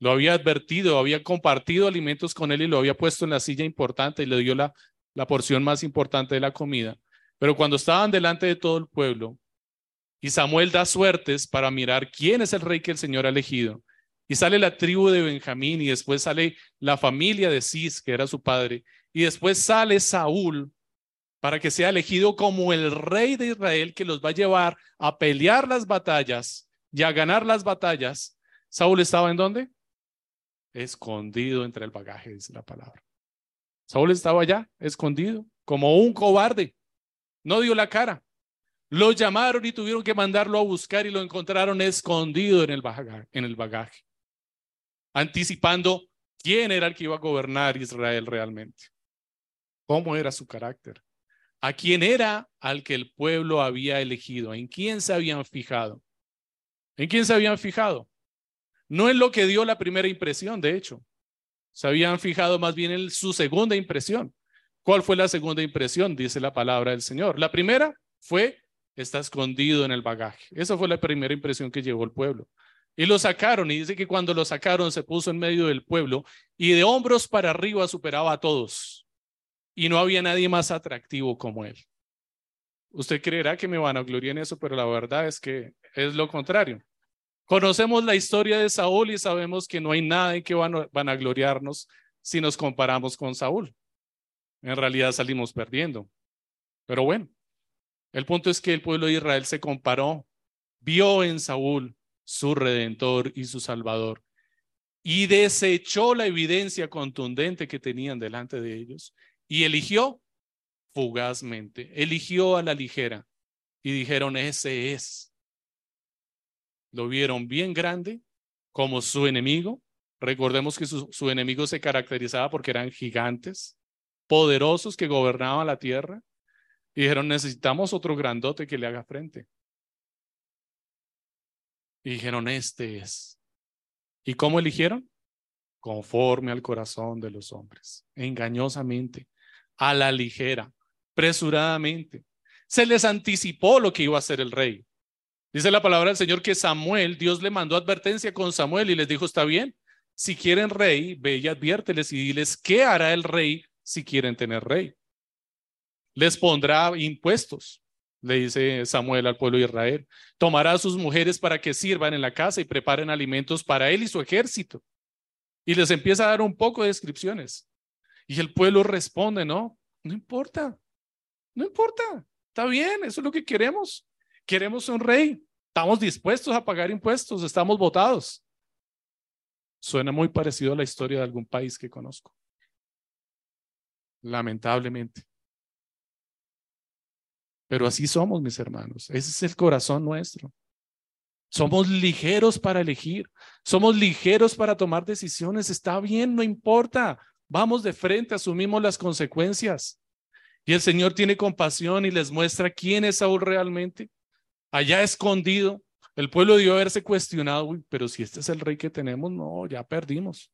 lo había advertido, había compartido alimentos con él y lo había puesto en la silla importante y le dio la, la porción más importante de la comida. Pero cuando estaban delante de todo el pueblo y Samuel da suertes para mirar quién es el rey que el Señor ha elegido, y sale la tribu de Benjamín y después sale la familia de Cis, que era su padre, y después sale Saúl, para que sea elegido como el rey de Israel que los va a llevar a pelear las batallas y a ganar las batallas. Saúl estaba en ¿dónde? Escondido entre el bagaje, dice la palabra. Saúl estaba allá, escondido, como un cobarde. No dio la cara. Lo llamaron y tuvieron que mandarlo a buscar y lo encontraron escondido en el bagaje, en el bagaje, anticipando quién era el que iba a gobernar Israel realmente. Cómo era su carácter. A quién era al que el pueblo había elegido. En quién se habían fijado. ¿En quién se habían fijado? No en lo que dio la primera impresión, de hecho. Se habían fijado más bien en su segunda impresión. ¿Cuál fue la segunda impresión? Dice la palabra del Señor. La primera fue, está escondido en el bagaje. Esa fue la primera impresión que llevó el pueblo. Y lo sacaron, y dice que cuando lo sacaron se puso en medio del pueblo y de hombros para arriba superaba a todos. Y no había nadie más atractivo como él. Usted creerá que me van a gloriar en eso, pero la verdad es que es lo contrario. Conocemos la historia de Saúl y sabemos que no hay nada en que van a, van a gloriarnos si nos comparamos con Saúl. En realidad salimos perdiendo. Pero bueno, el punto es que el pueblo de Israel se comparó, vio en Saúl su Redentor y su Salvador y desechó la evidencia contundente que tenían delante de ellos y eligió fugazmente, eligió a la ligera y dijeron, ese es. Lo vieron bien grande como su enemigo. Recordemos que su, su enemigo se caracterizaba porque eran gigantes, poderosos que gobernaban la tierra. Y dijeron, necesitamos otro grandote que le haga frente. Y dijeron, este es. ¿Y cómo eligieron? Conforme al corazón de los hombres, engañosamente, a la ligera, apresuradamente. Se les anticipó lo que iba a hacer el rey. Dice la palabra del Señor que Samuel, Dios le mandó advertencia con Samuel y les dijo, está bien, si quieren rey, ve y adviérteles y diles qué hará el rey si quieren tener rey. Les pondrá impuestos, le dice Samuel al pueblo de Israel. Tomará a sus mujeres para que sirvan en la casa y preparen alimentos para él y su ejército. Y les empieza a dar un poco de descripciones. Y el pueblo responde, no, no importa, no importa, está bien, eso es lo que queremos. Queremos un rey, estamos dispuestos a pagar impuestos, estamos votados. Suena muy parecido a la historia de algún país que conozco. Lamentablemente. Pero así somos, mis hermanos. Ese es el corazón nuestro. Somos ligeros para elegir. Somos ligeros para tomar decisiones. Está bien, no importa. Vamos de frente, asumimos las consecuencias. Y el Señor tiene compasión y les muestra quién es Saúl realmente. Allá escondido, el pueblo debió haberse cuestionado, uy, pero si este es el rey que tenemos, no, ya perdimos.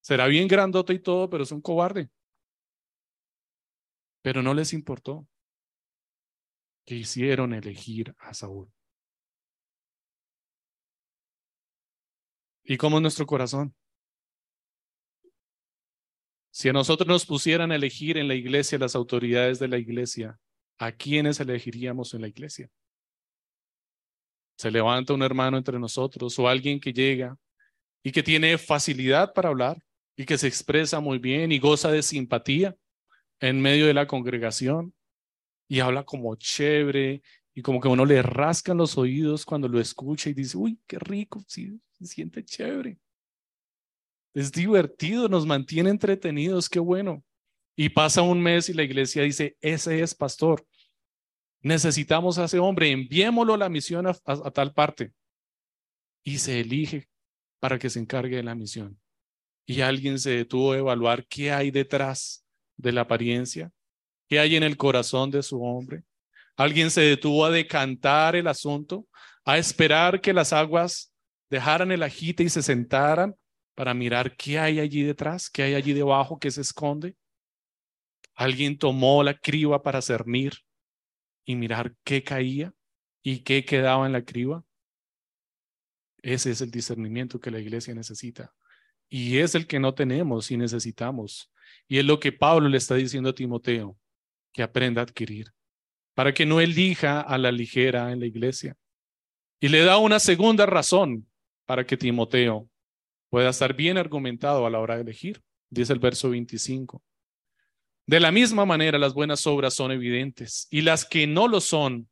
Será bien grandote y todo, pero es un cobarde. Pero no les importó. Quisieron elegir a Saúl. ¿Y cómo es nuestro corazón? Si a nosotros nos pusieran a elegir en la iglesia, las autoridades de la iglesia, ¿a quiénes elegiríamos en la iglesia? Se levanta un hermano entre nosotros o alguien que llega y que tiene facilidad para hablar y que se expresa muy bien y goza de simpatía en medio de la congregación y habla como chévere y como que uno le rascan los oídos cuando lo escucha y dice, uy, qué rico, sí, se siente chévere. Es divertido, nos mantiene entretenidos, qué bueno. Y pasa un mes y la iglesia dice, ese es pastor. Necesitamos a ese hombre, enviémoslo a la misión a, a, a tal parte. Y se elige para que se encargue de la misión. Y alguien se detuvo a evaluar qué hay detrás de la apariencia, qué hay en el corazón de su hombre. Alguien se detuvo a decantar el asunto, a esperar que las aguas dejaran el ajite y se sentaran para mirar qué hay allí detrás, qué hay allí debajo que se esconde. Alguien tomó la criba para cernir y mirar qué caía y qué quedaba en la criba. Ese es el discernimiento que la iglesia necesita. Y es el que no tenemos y necesitamos. Y es lo que Pablo le está diciendo a Timoteo, que aprenda a adquirir, para que no elija a la ligera en la iglesia. Y le da una segunda razón para que Timoteo pueda estar bien argumentado a la hora de elegir. Dice el verso veinticinco. De la misma manera, las buenas obras son evidentes y las que no lo son,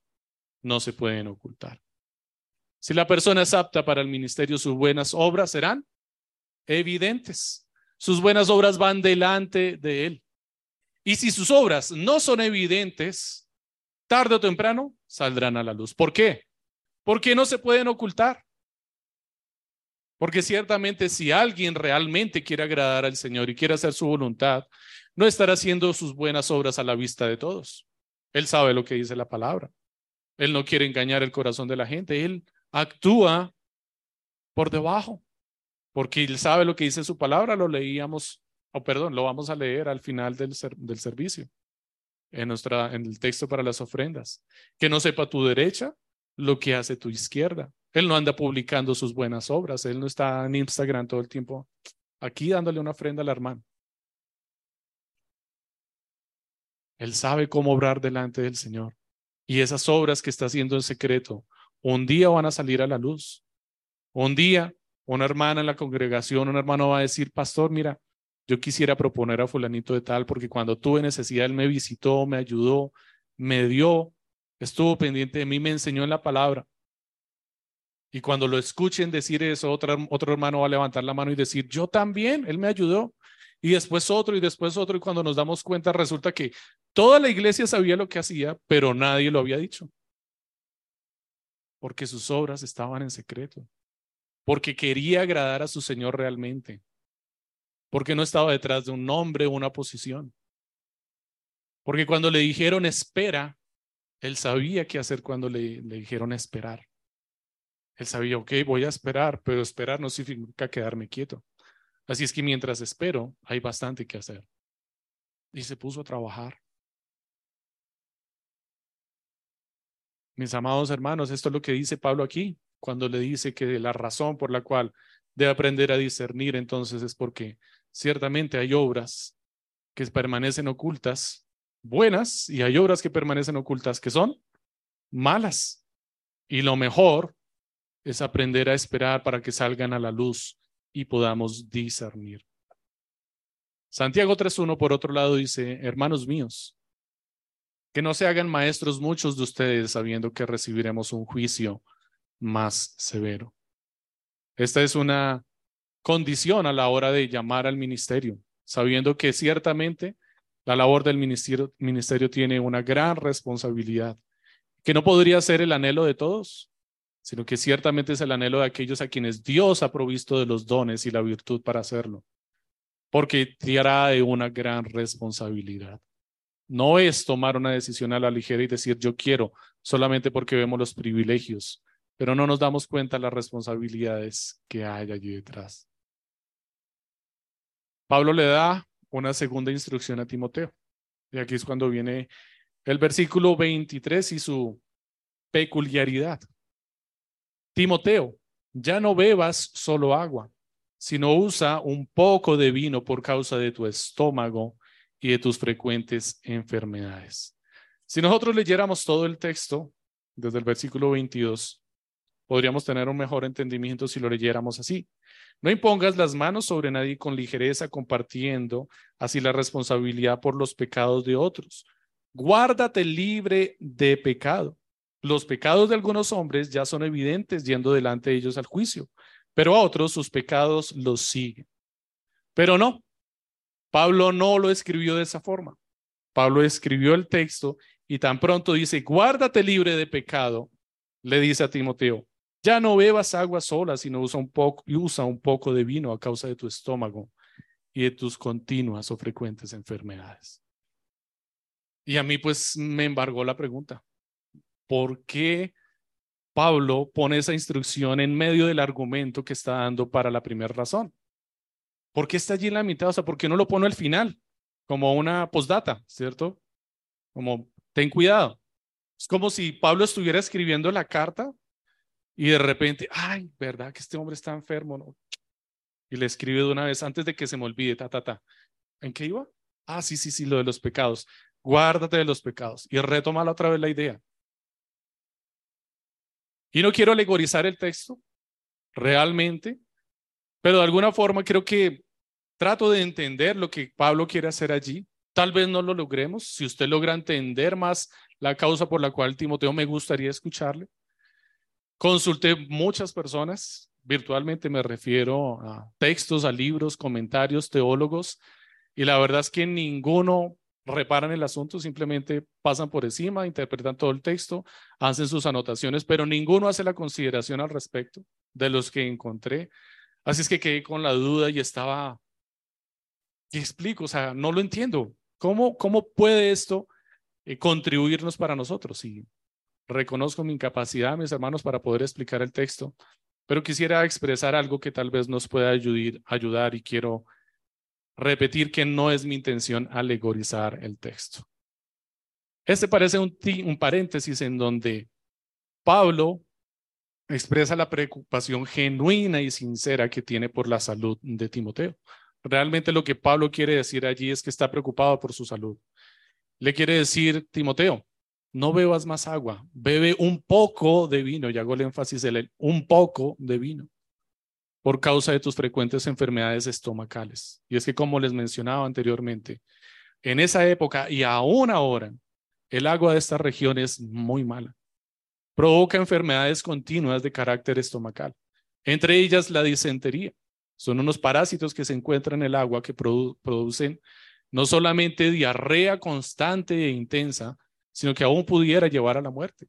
no se pueden ocultar. Si la persona es apta para el ministerio, sus buenas obras serán evidentes. Sus buenas obras van delante de él. Y si sus obras no son evidentes, tarde o temprano saldrán a la luz. ¿Por qué? Porque no se pueden ocultar. Porque ciertamente si alguien realmente quiere agradar al Señor y quiere hacer su voluntad, no estará haciendo sus buenas obras a la vista de todos. Él sabe lo que dice la palabra. Él no quiere engañar el corazón de la gente. Él actúa por debajo. Porque él sabe lo que dice su palabra. Lo leíamos, o perdón, lo vamos a leer al final del, ser, del servicio. En, nuestra, en el texto para las ofrendas. Que no sepa tu derecha lo que hace tu izquierda. Él no anda publicando sus buenas obras. Él no está en Instagram todo el tiempo aquí dándole una ofrenda al hermano. Él sabe cómo obrar delante del Señor. Y esas obras que está haciendo en secreto, un día van a salir a la luz. Un día, una hermana en la congregación, un hermano va a decir, pastor, mira, yo quisiera proponer a fulanito de tal, porque cuando tuve necesidad, él me visitó, me ayudó, me dio, estuvo pendiente de mí, me enseñó en la palabra. Y cuando lo escuchen decir eso, otro, otro hermano va a levantar la mano y decir, yo también, él me ayudó. Y después otro, y después otro. Y cuando nos damos cuenta, resulta que toda la iglesia sabía lo que hacía, pero nadie lo había dicho. Porque sus obras estaban en secreto. Porque quería agradar a su Señor realmente. Porque no estaba detrás de un nombre o una posición. Porque cuando le dijeron espera, él sabía qué hacer cuando le, le dijeron esperar. Él sabía, ok, voy a esperar, pero esperar no significa quedarme quieto. Así es que mientras espero, hay bastante que hacer. Y se puso a trabajar. Mis amados hermanos, esto es lo que dice Pablo aquí, cuando le dice que la razón por la cual debe aprender a discernir, entonces es porque ciertamente hay obras que permanecen ocultas, buenas, y hay obras que permanecen ocultas que son malas. Y lo mejor es aprender a esperar para que salgan a la luz y podamos discernir. Santiago tres uno, por otro lado, dice, hermanos míos, que no se hagan maestros muchos de ustedes, sabiendo que recibiremos un juicio más severo. Esta es una condición a la hora de llamar al ministerio, sabiendo que ciertamente la labor del ministerio, ministerio tiene una gran responsabilidad, que no podría ser el anhelo de todos, sino que ciertamente es el anhelo de aquellos a quienes Dios ha provisto de los dones y la virtud para hacerlo, porque trae una gran responsabilidad. No es tomar una decisión a la ligera y decir yo quiero, solamente porque vemos los privilegios, pero no nos damos cuenta de las responsabilidades que hay allí detrás. Pablo le da una segunda instrucción a Timoteo, y aquí es cuando viene el versículo veintitrés y su peculiaridad. Timoteo, ya no bebas solo agua, sino usa un poco de vino por causa de tu estómago y de tus frecuentes enfermedades. Si nosotros leyéramos todo el texto, desde el versículo veintidós, podríamos tener un mejor entendimiento si lo leyéramos así. No impongas las manos sobre nadie con ligereza, compartiendo así la responsabilidad por los pecados de otros. Guárdate libre de pecado. Los pecados de algunos hombres ya son evidentes yendo delante de ellos al juicio, pero a otros sus pecados los siguen. Pero no, Pablo no lo escribió de esa forma. Pablo escribió el texto y tan pronto dice, guárdate libre de pecado, le dice a Timoteo, ya no bebas agua sola, sino usa un poco, y usa un poco de vino a causa de tu estómago y de tus continuas o frecuentes enfermedades. Y a mí pues me embargó la pregunta. ¿Por qué Pablo pone esa instrucción en medio del argumento que está dando para la primera razón? ¿Por qué está allí en la mitad? O sea, ¿por qué no lo pone al final? Como una postdata, ¿cierto? Como, ten cuidado. Es como si Pablo estuviera escribiendo la carta y de repente, ay, ¿verdad que este hombre está enfermo? ¿No? Y le escribe de una vez antes de que se me olvide, ta, ta, ta. ¿En qué iba? Ah, sí, sí, sí, lo de los pecados. Guárdate de los pecados. Y retoma otra vez la idea. Y no quiero alegorizar el texto, realmente, pero de alguna forma creo que trato de entender lo que Pablo quiere hacer allí. Tal vez no lo logremos. Si usted logra entender más la causa por la cual Timoteo, me gustaría escucharle. Consulté muchas personas, virtualmente me refiero a textos, a libros, comentarios, teólogos, y la verdad es que ninguno reparan el asunto, simplemente pasan por encima, interpretan todo el texto, hacen sus anotaciones, pero ninguno hace la consideración al respecto de los que encontré. Así es que quedé con la duda y estaba, ¿qué explico? O sea, no lo entiendo. ¿Cómo, cómo puede esto eh, contribuirnos para nosotros? Y reconozco mi incapacidad, mis hermanos, para poder explicar el texto, pero quisiera expresar algo que tal vez nos pueda ayudar, y quiero repetir que no es mi intención alegorizar el texto. Este parece un, un paréntesis en donde Pablo expresa la preocupación genuina y sincera que tiene por la salud de Timoteo. Realmente lo que Pablo quiere decir allí es que está preocupado por su salud. Le quiere decir, Timoteo, no bebas más agua, bebe un poco de vino, y hago el énfasis en el un poco de vino, por causa de tus frecuentes enfermedades estomacales. Y es que, como les mencionaba anteriormente, en esa época y aún ahora, el agua de esta región es muy mala. Provoca enfermedades continuas de carácter estomacal, entre ellas la disentería. Son unos parásitos que se encuentran en el agua que produ- producen no solamente diarrea constante e intensa, sino que aún pudiera llevar a la muerte.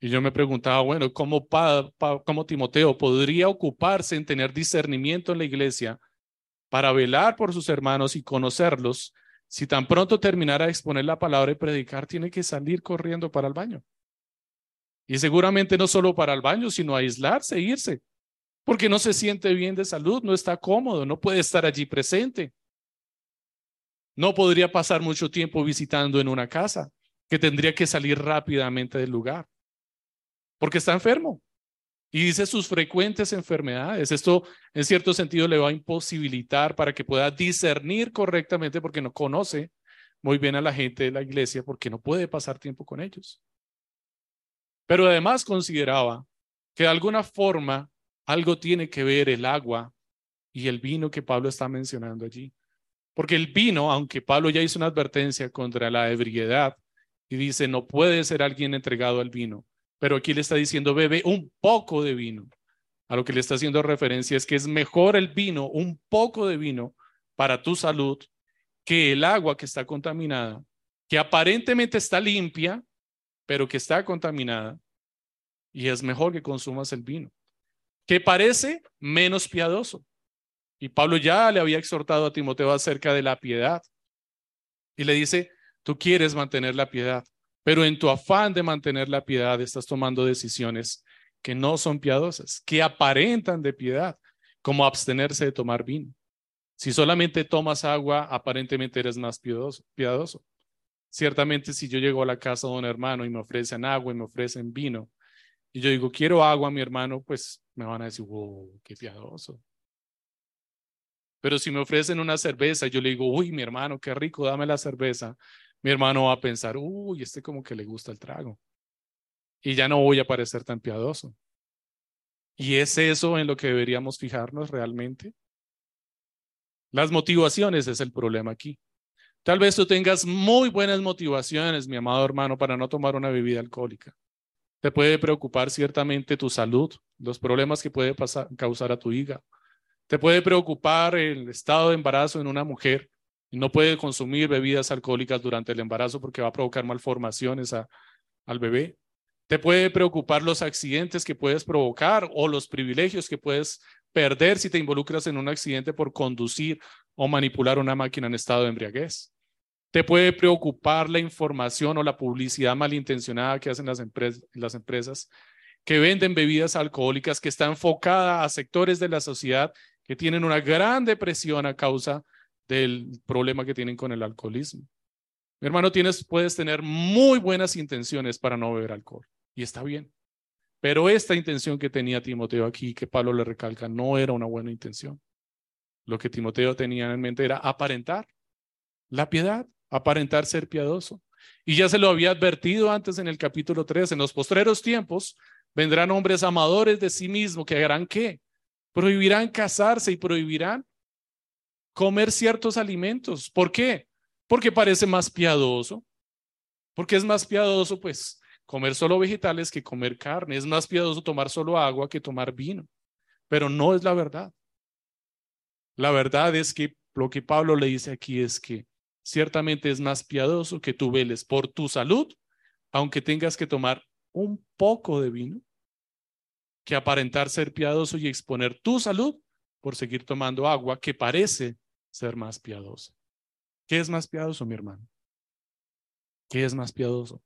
Y yo me preguntaba, bueno, ¿cómo, pa, pa, ¿cómo Timoteo podría ocuparse en tener discernimiento en la iglesia para velar por sus hermanos y conocerlos si tan pronto terminara de exponer la palabra y predicar tiene que salir corriendo para el baño? Y seguramente no solo para el baño, sino aislarse e irse, porque no se siente bien de salud, no está cómodo, no puede estar allí presente. No podría pasar mucho tiempo visitando en una casa, que tendría que salir rápidamente del lugar, porque está enfermo y dice sus frecuentes enfermedades. Esto en cierto sentido le va a imposibilitar para que pueda discernir correctamente, porque no conoce muy bien a la gente de la iglesia, porque no puede pasar tiempo con ellos. Pero además consideraba que de alguna forma algo tiene que ver el agua y el vino que Pablo está mencionando allí, porque el vino, aunque Pablo ya hizo una advertencia contra la ebriedad y dice no puede ser alguien entregado al vino, pero aquí le está diciendo bebe un poco de vino. A lo que le está haciendo referencia es que es mejor el vino, un poco de vino para tu salud, que el agua que está contaminada, que aparentemente está limpia, pero que está contaminada, y es mejor que consumas el vino, que parece menos piadoso. Y Pablo ya le había exhortado a Timoteo acerca de la piedad, y le dice, tú quieres mantener la piedad, pero en tu afán de mantener la piedad estás tomando decisiones que no son piadosas, que aparentan de piedad, como abstenerse de tomar vino. Si solamente tomas agua, aparentemente eres más piadoso. piadoso. Ciertamente, si yo llego a la casa de un hermano y me ofrecen agua y me ofrecen vino, y yo digo, quiero agua, mi hermano, pues me van a decir, wow, qué piadoso. Pero si me ofrecen una cerveza, yo le digo, uy, mi hermano, qué rico, dame la cerveza. Mi hermano va a pensar, uy, este como que le gusta el trago. Y ya no voy a parecer tan piadoso. ¿Y es eso en lo que deberíamos fijarnos realmente? Las motivaciones es el problema aquí. Tal vez tú tengas muy buenas motivaciones, mi amado hermano, para no tomar una bebida alcohólica. Te puede preocupar ciertamente tu salud, los problemas que puede pasar, causar a tu hígado. Te puede preocupar el estado de embarazo en una mujer. No puede consumir bebidas alcohólicas durante el embarazo porque va a provocar malformaciones a, al bebé. Te puede preocupar los accidentes que puedes provocar o los privilegios que puedes perder si te involucras en un accidente por conducir o manipular una máquina en estado de embriaguez. Te puede preocupar la información o la publicidad malintencionada que hacen las, empres- las empresas que venden bebidas alcohólicas, que está enfocada a sectores de la sociedad que tienen una gran depresión a causa del problema que tienen con el alcoholismo. Mi hermano, tienes, puedes tener muy buenas intenciones para no beber alcohol, y está bien. Pero esta intención que tenía Timoteo aquí, que Pablo le recalca, no era una buena intención. Lo que Timoteo tenía en mente era aparentar la piedad, aparentar ser piadoso. Y ya se lo había advertido antes en el capítulo tres, en los postreros tiempos vendrán hombres amadores de sí mismos que harán ¿qué? Prohibirán casarse y prohibirán comer ciertos alimentos. ¿Por qué? Porque parece más piadoso. Porque es más piadoso, pues comer solo vegetales que comer carne. Es más piadoso tomar solo agua que tomar vino. Pero no es la verdad. La verdad es que lo que Pablo le dice aquí es que ciertamente es más piadoso que tú veles por tu salud, aunque tengas que tomar un poco de vino, que aparentar ser piadoso y exponer tu salud por seguir tomando agua que parece ser más piadosa. ¿Qué es más piadoso, mi hermano? ¿Qué es más piadoso?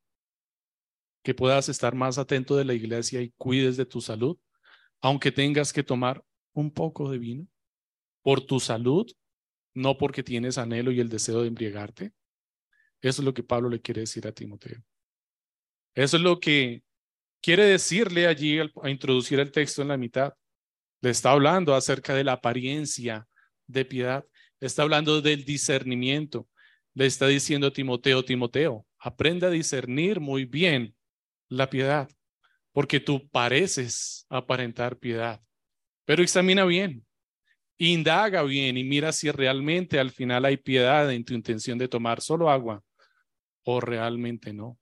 Que puedas estar más atento de la iglesia y cuides de tu salud, aunque tengas que tomar un poco de vino por tu salud, no porque tienes anhelo y el deseo de embriagarte. Eso es lo que Pablo le quiere decir a Timoteo. Eso es lo que quiere decirle allí al a introducir el texto en la mitad. Le está hablando acerca de la apariencia de piedad. Le está hablando del discernimiento. Le está diciendo a Timoteo, Timoteo, aprende a discernir muy bien la piedad, porque tú pareces aparentar piedad. Pero examina bien. Indaga bien y mira si realmente al final hay piedad en tu intención de tomar solo agua o realmente no.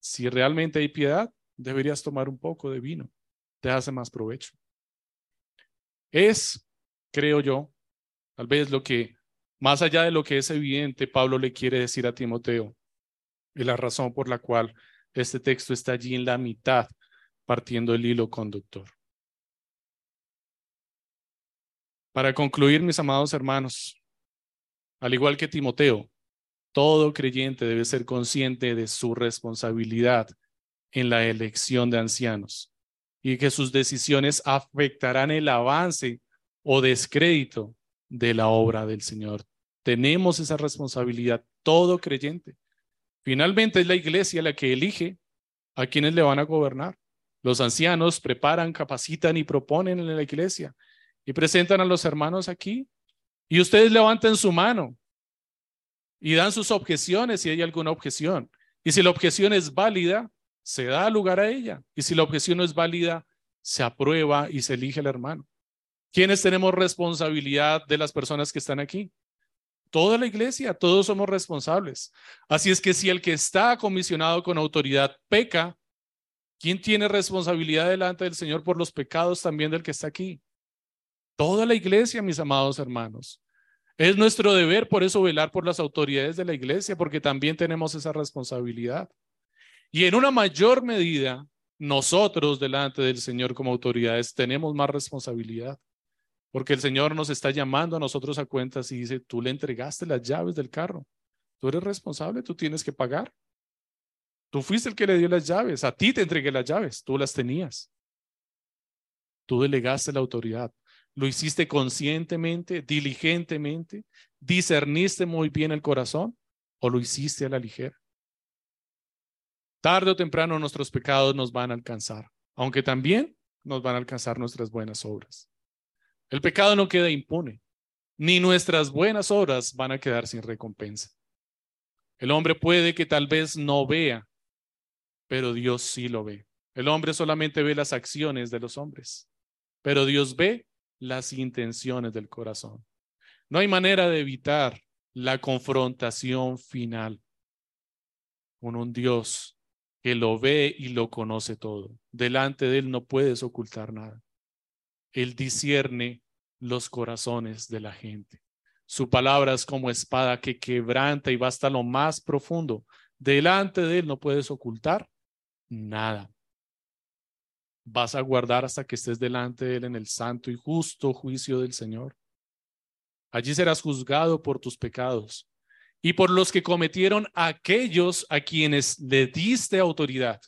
Si realmente hay piedad, deberías tomar un poco de vino. Te hace más provecho. Es, creo yo, tal vez lo que, más allá de lo que es evidente, Pablo le quiere decir a Timoteo, y la razón por la cual este texto está allí en la mitad, partiendo el hilo conductor. Para concluir, mis amados hermanos, al igual que Timoteo, todo creyente debe ser consciente de su responsabilidad en la elección de ancianos y que sus decisiones afectarán el avance o descrédito de la obra del Señor. Tenemos esa responsabilidad, todo creyente. Finalmente es la iglesia la que elige a quienes le van a gobernar. Los ancianos preparan, capacitan y proponen en la iglesia. Y presentan a los hermanos aquí. Y ustedes levantan su mano. Y dan sus objeciones si hay alguna objeción. Y si la objeción es válida, se da lugar a ella. Y si la objeción no es válida, se aprueba y se elige al hermano. ¿Quiénes tenemos responsabilidad de las personas que están aquí? Toda la iglesia, todos somos responsables. Así es que si el que está comisionado con autoridad peca, ¿quién tiene responsabilidad delante del Señor por los pecados también del que está aquí? Toda la iglesia, mis amados hermanos. Es nuestro deber, por eso, velar por las autoridades de la iglesia, porque también tenemos esa responsabilidad. Y en una mayor medida, nosotros delante del Señor como autoridades tenemos más responsabilidad, porque el Señor nos está llamando a nosotros a cuentas y dice, tú le entregaste las llaves del carro. Tú eres responsable, tú tienes que pagar. Tú fuiste el que le dio las llaves, a ti te entregué las llaves, tú las tenías. Tú delegaste la autoridad. Lo hiciste conscientemente, diligentemente, discerniste muy bien el corazón o lo hiciste a la ligera. Tarde o temprano nuestros pecados nos van a alcanzar, aunque también nos van a alcanzar nuestras buenas obras. El pecado no queda impune, ni nuestras buenas obras van a quedar sin recompensa. El hombre puede que tal vez no vea, pero Dios sí lo ve. El hombre solamente ve las acciones de los hombres, pero Dios ve las intenciones del corazón. No hay manera de evitar la confrontación final con un Dios que lo ve y lo conoce todo. Delante de Él no puedes ocultar nada. Él discierne los corazones de la gente. Su palabra es como espada que quebranta y va hasta lo más profundo. Delante de Él no puedes ocultar nada. Vas a guardar hasta que estés delante de Él en el santo y justo juicio del Señor. Allí serás juzgado por tus pecados y por los que cometieron aquellos a quienes le diste autoridad.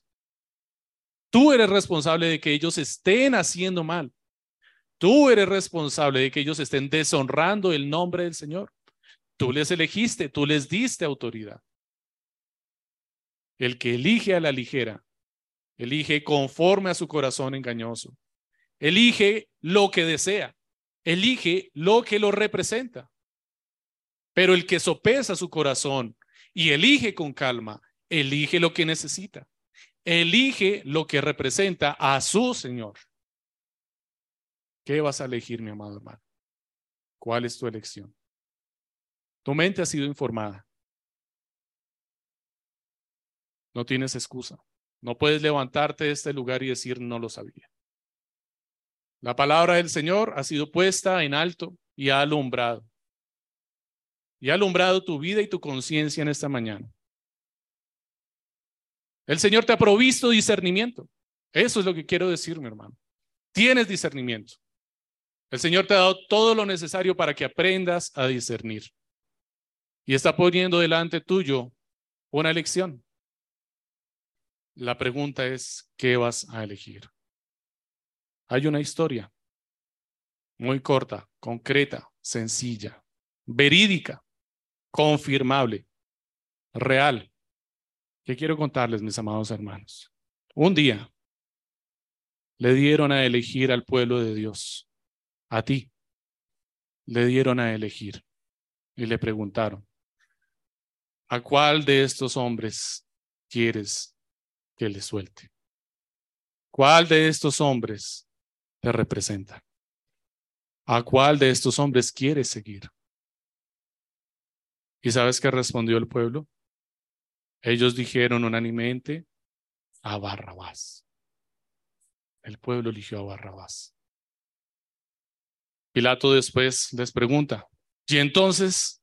Tú eres responsable de que ellos estén haciendo mal. Tú eres responsable de que ellos estén deshonrando el nombre del Señor. Tú les elegiste, tú les diste autoridad. El que elige a la ligera, elige conforme a su corazón engañoso. Elige lo que desea. Elige lo que lo representa. Pero el que sopesa su corazón y elige con calma, elige lo que necesita. Elige lo que representa a su Señor. ¿Qué vas a elegir, mi amado hermano? ¿Cuál es tu elección? Tu mente ha sido informada. No tienes excusa. No puedes levantarte de este lugar y decir no lo sabía. La palabra del Señor ha sido puesta en alto y ha alumbrado. Y ha alumbrado tu vida y tu conciencia en esta mañana. El Señor te ha provisto discernimiento. Eso es lo que quiero decir, mi hermano. Tienes discernimiento. El Señor te ha dado todo lo necesario para que aprendas a discernir. Y está poniendo delante tuyo una elección. La pregunta es, ¿qué vas a elegir? Hay una historia muy corta, concreta, sencilla, verídica, confirmable, real, que quiero contarles, mis amados hermanos. Un día le dieron a elegir al pueblo de Dios. A ti le dieron a elegir y le preguntaron, ¿a cuál de estos hombres quieres que le suelte? ¿Cuál de estos hombres te representa? ¿A cuál de estos hombres quieres seguir? ¿Y sabes qué respondió el pueblo? Ellos dijeron unánimemente, a Barrabás. El pueblo eligió a Barrabás. Pilato después les pregunta, ¿y entonces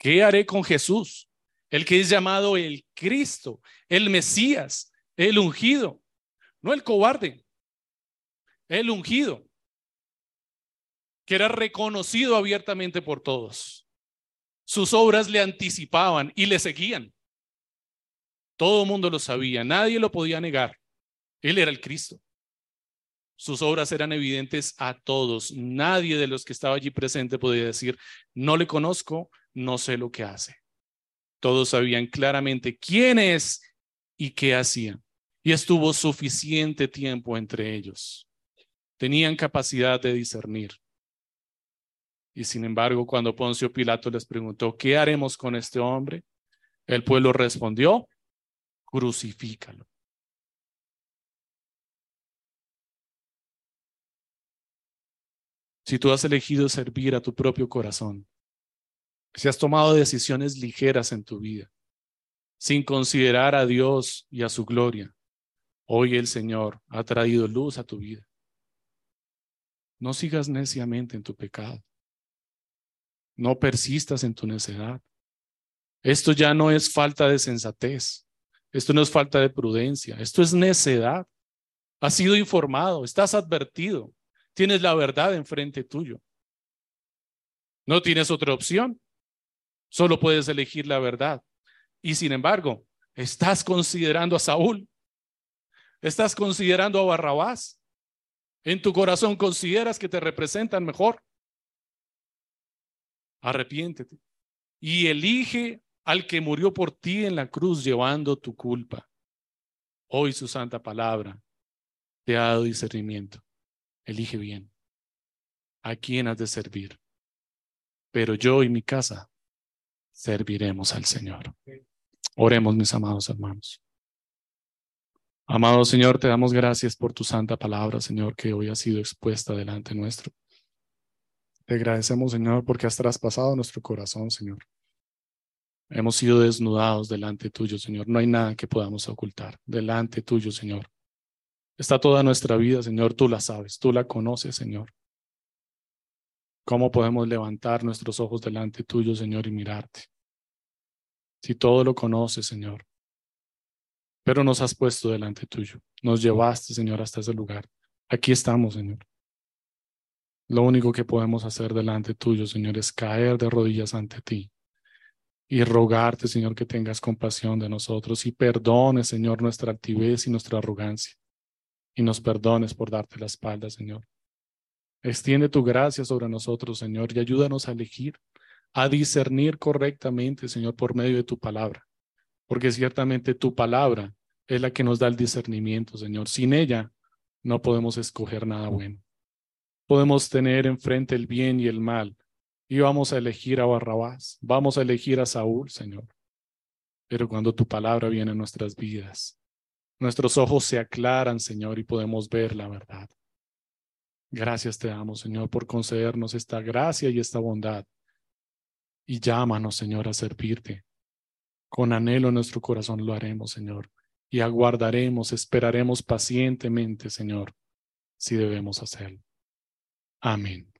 qué haré con Jesús? El que es llamado el Cristo, el Mesías, el ungido. No el cobarde, el ungido, que era reconocido abiertamente por todos. Sus obras le anticipaban y le seguían. Todo el mundo lo sabía, nadie lo podía negar. Él era el Cristo. Sus obras eran evidentes a todos. Nadie de los que estaba allí presente podía decir, no le conozco, no sé lo que hace. Todos sabían claramente quién es y qué hacía. Y estuvo suficiente tiempo entre ellos. Tenían capacidad de discernir. Y sin embargo, cuando Poncio Pilato les preguntó, ¿qué haremos con este hombre? El pueblo respondió, crucifícalo. Si tú has elegido servir a tu propio corazón, si has tomado decisiones ligeras en tu vida, sin considerar a Dios y a su gloria, hoy el Señor ha traído luz a tu vida. No sigas neciamente en tu pecado. No persistas en tu necedad. Esto ya no es falta de sensatez. Esto no es falta de prudencia. Esto es necedad. Has sido informado. Estás advertido. Tienes la verdad enfrente tuyo. No tienes otra opción. Solo puedes elegir la verdad. Y sin embargo, estás considerando a Saúl. Estás considerando a Barrabás. En tu corazón consideras que te representan mejor. Arrepiéntete y elige al que murió por ti en la cruz llevando tu culpa. Hoy su santa palabra te ha dado discernimiento. Elige bien a quién has de servir. Pero yo y mi casa serviremos al Señor. Oremos, mis amados hermanos. Amado Señor, te damos gracias por tu santa palabra, Señor, que hoy ha sido expuesta delante nuestro. Te agradecemos, Señor, porque has traspasado nuestro corazón, Señor. Hemos sido desnudados delante tuyo, Señor. No hay nada que podamos ocultar delante tuyo, Señor. Está toda nuestra vida, Señor. Tú la sabes, tú la conoces, Señor. ¿Cómo podemos levantar nuestros ojos delante tuyo, Señor, y mirarte? Si todo lo conoces, Señor. Pero nos has puesto delante tuyo. Nos llevaste, Señor, hasta ese lugar. Aquí estamos, Señor. Lo único que podemos hacer delante tuyo, Señor, es caer de rodillas ante ti y rogarte, Señor, que tengas compasión de nosotros y perdones, Señor, nuestra altivez y nuestra arrogancia. Y nos perdones por darte la espalda, Señor. Extiende tu gracia sobre nosotros, Señor, y ayúdanos a elegir, a discernir correctamente, Señor, por medio de tu palabra. Porque ciertamente tu palabra es la que nos da el discernimiento, Señor. Sin ella no podemos escoger nada bueno. Podemos tener enfrente el bien y el mal. Y vamos a elegir a Barrabás. Vamos a elegir a Saúl, Señor. Pero cuando tu palabra viene a nuestras vidas, nuestros ojos se aclaran, Señor, y podemos ver la verdad. Gracias te damos, Señor, por concedernos esta gracia y esta bondad. Y llámanos, Señor, a servirte. Con anhelo en nuestro corazón lo haremos, Señor. y aguardaremos, esperaremos pacientemente, Señor, si debemos hacerlo. Amén.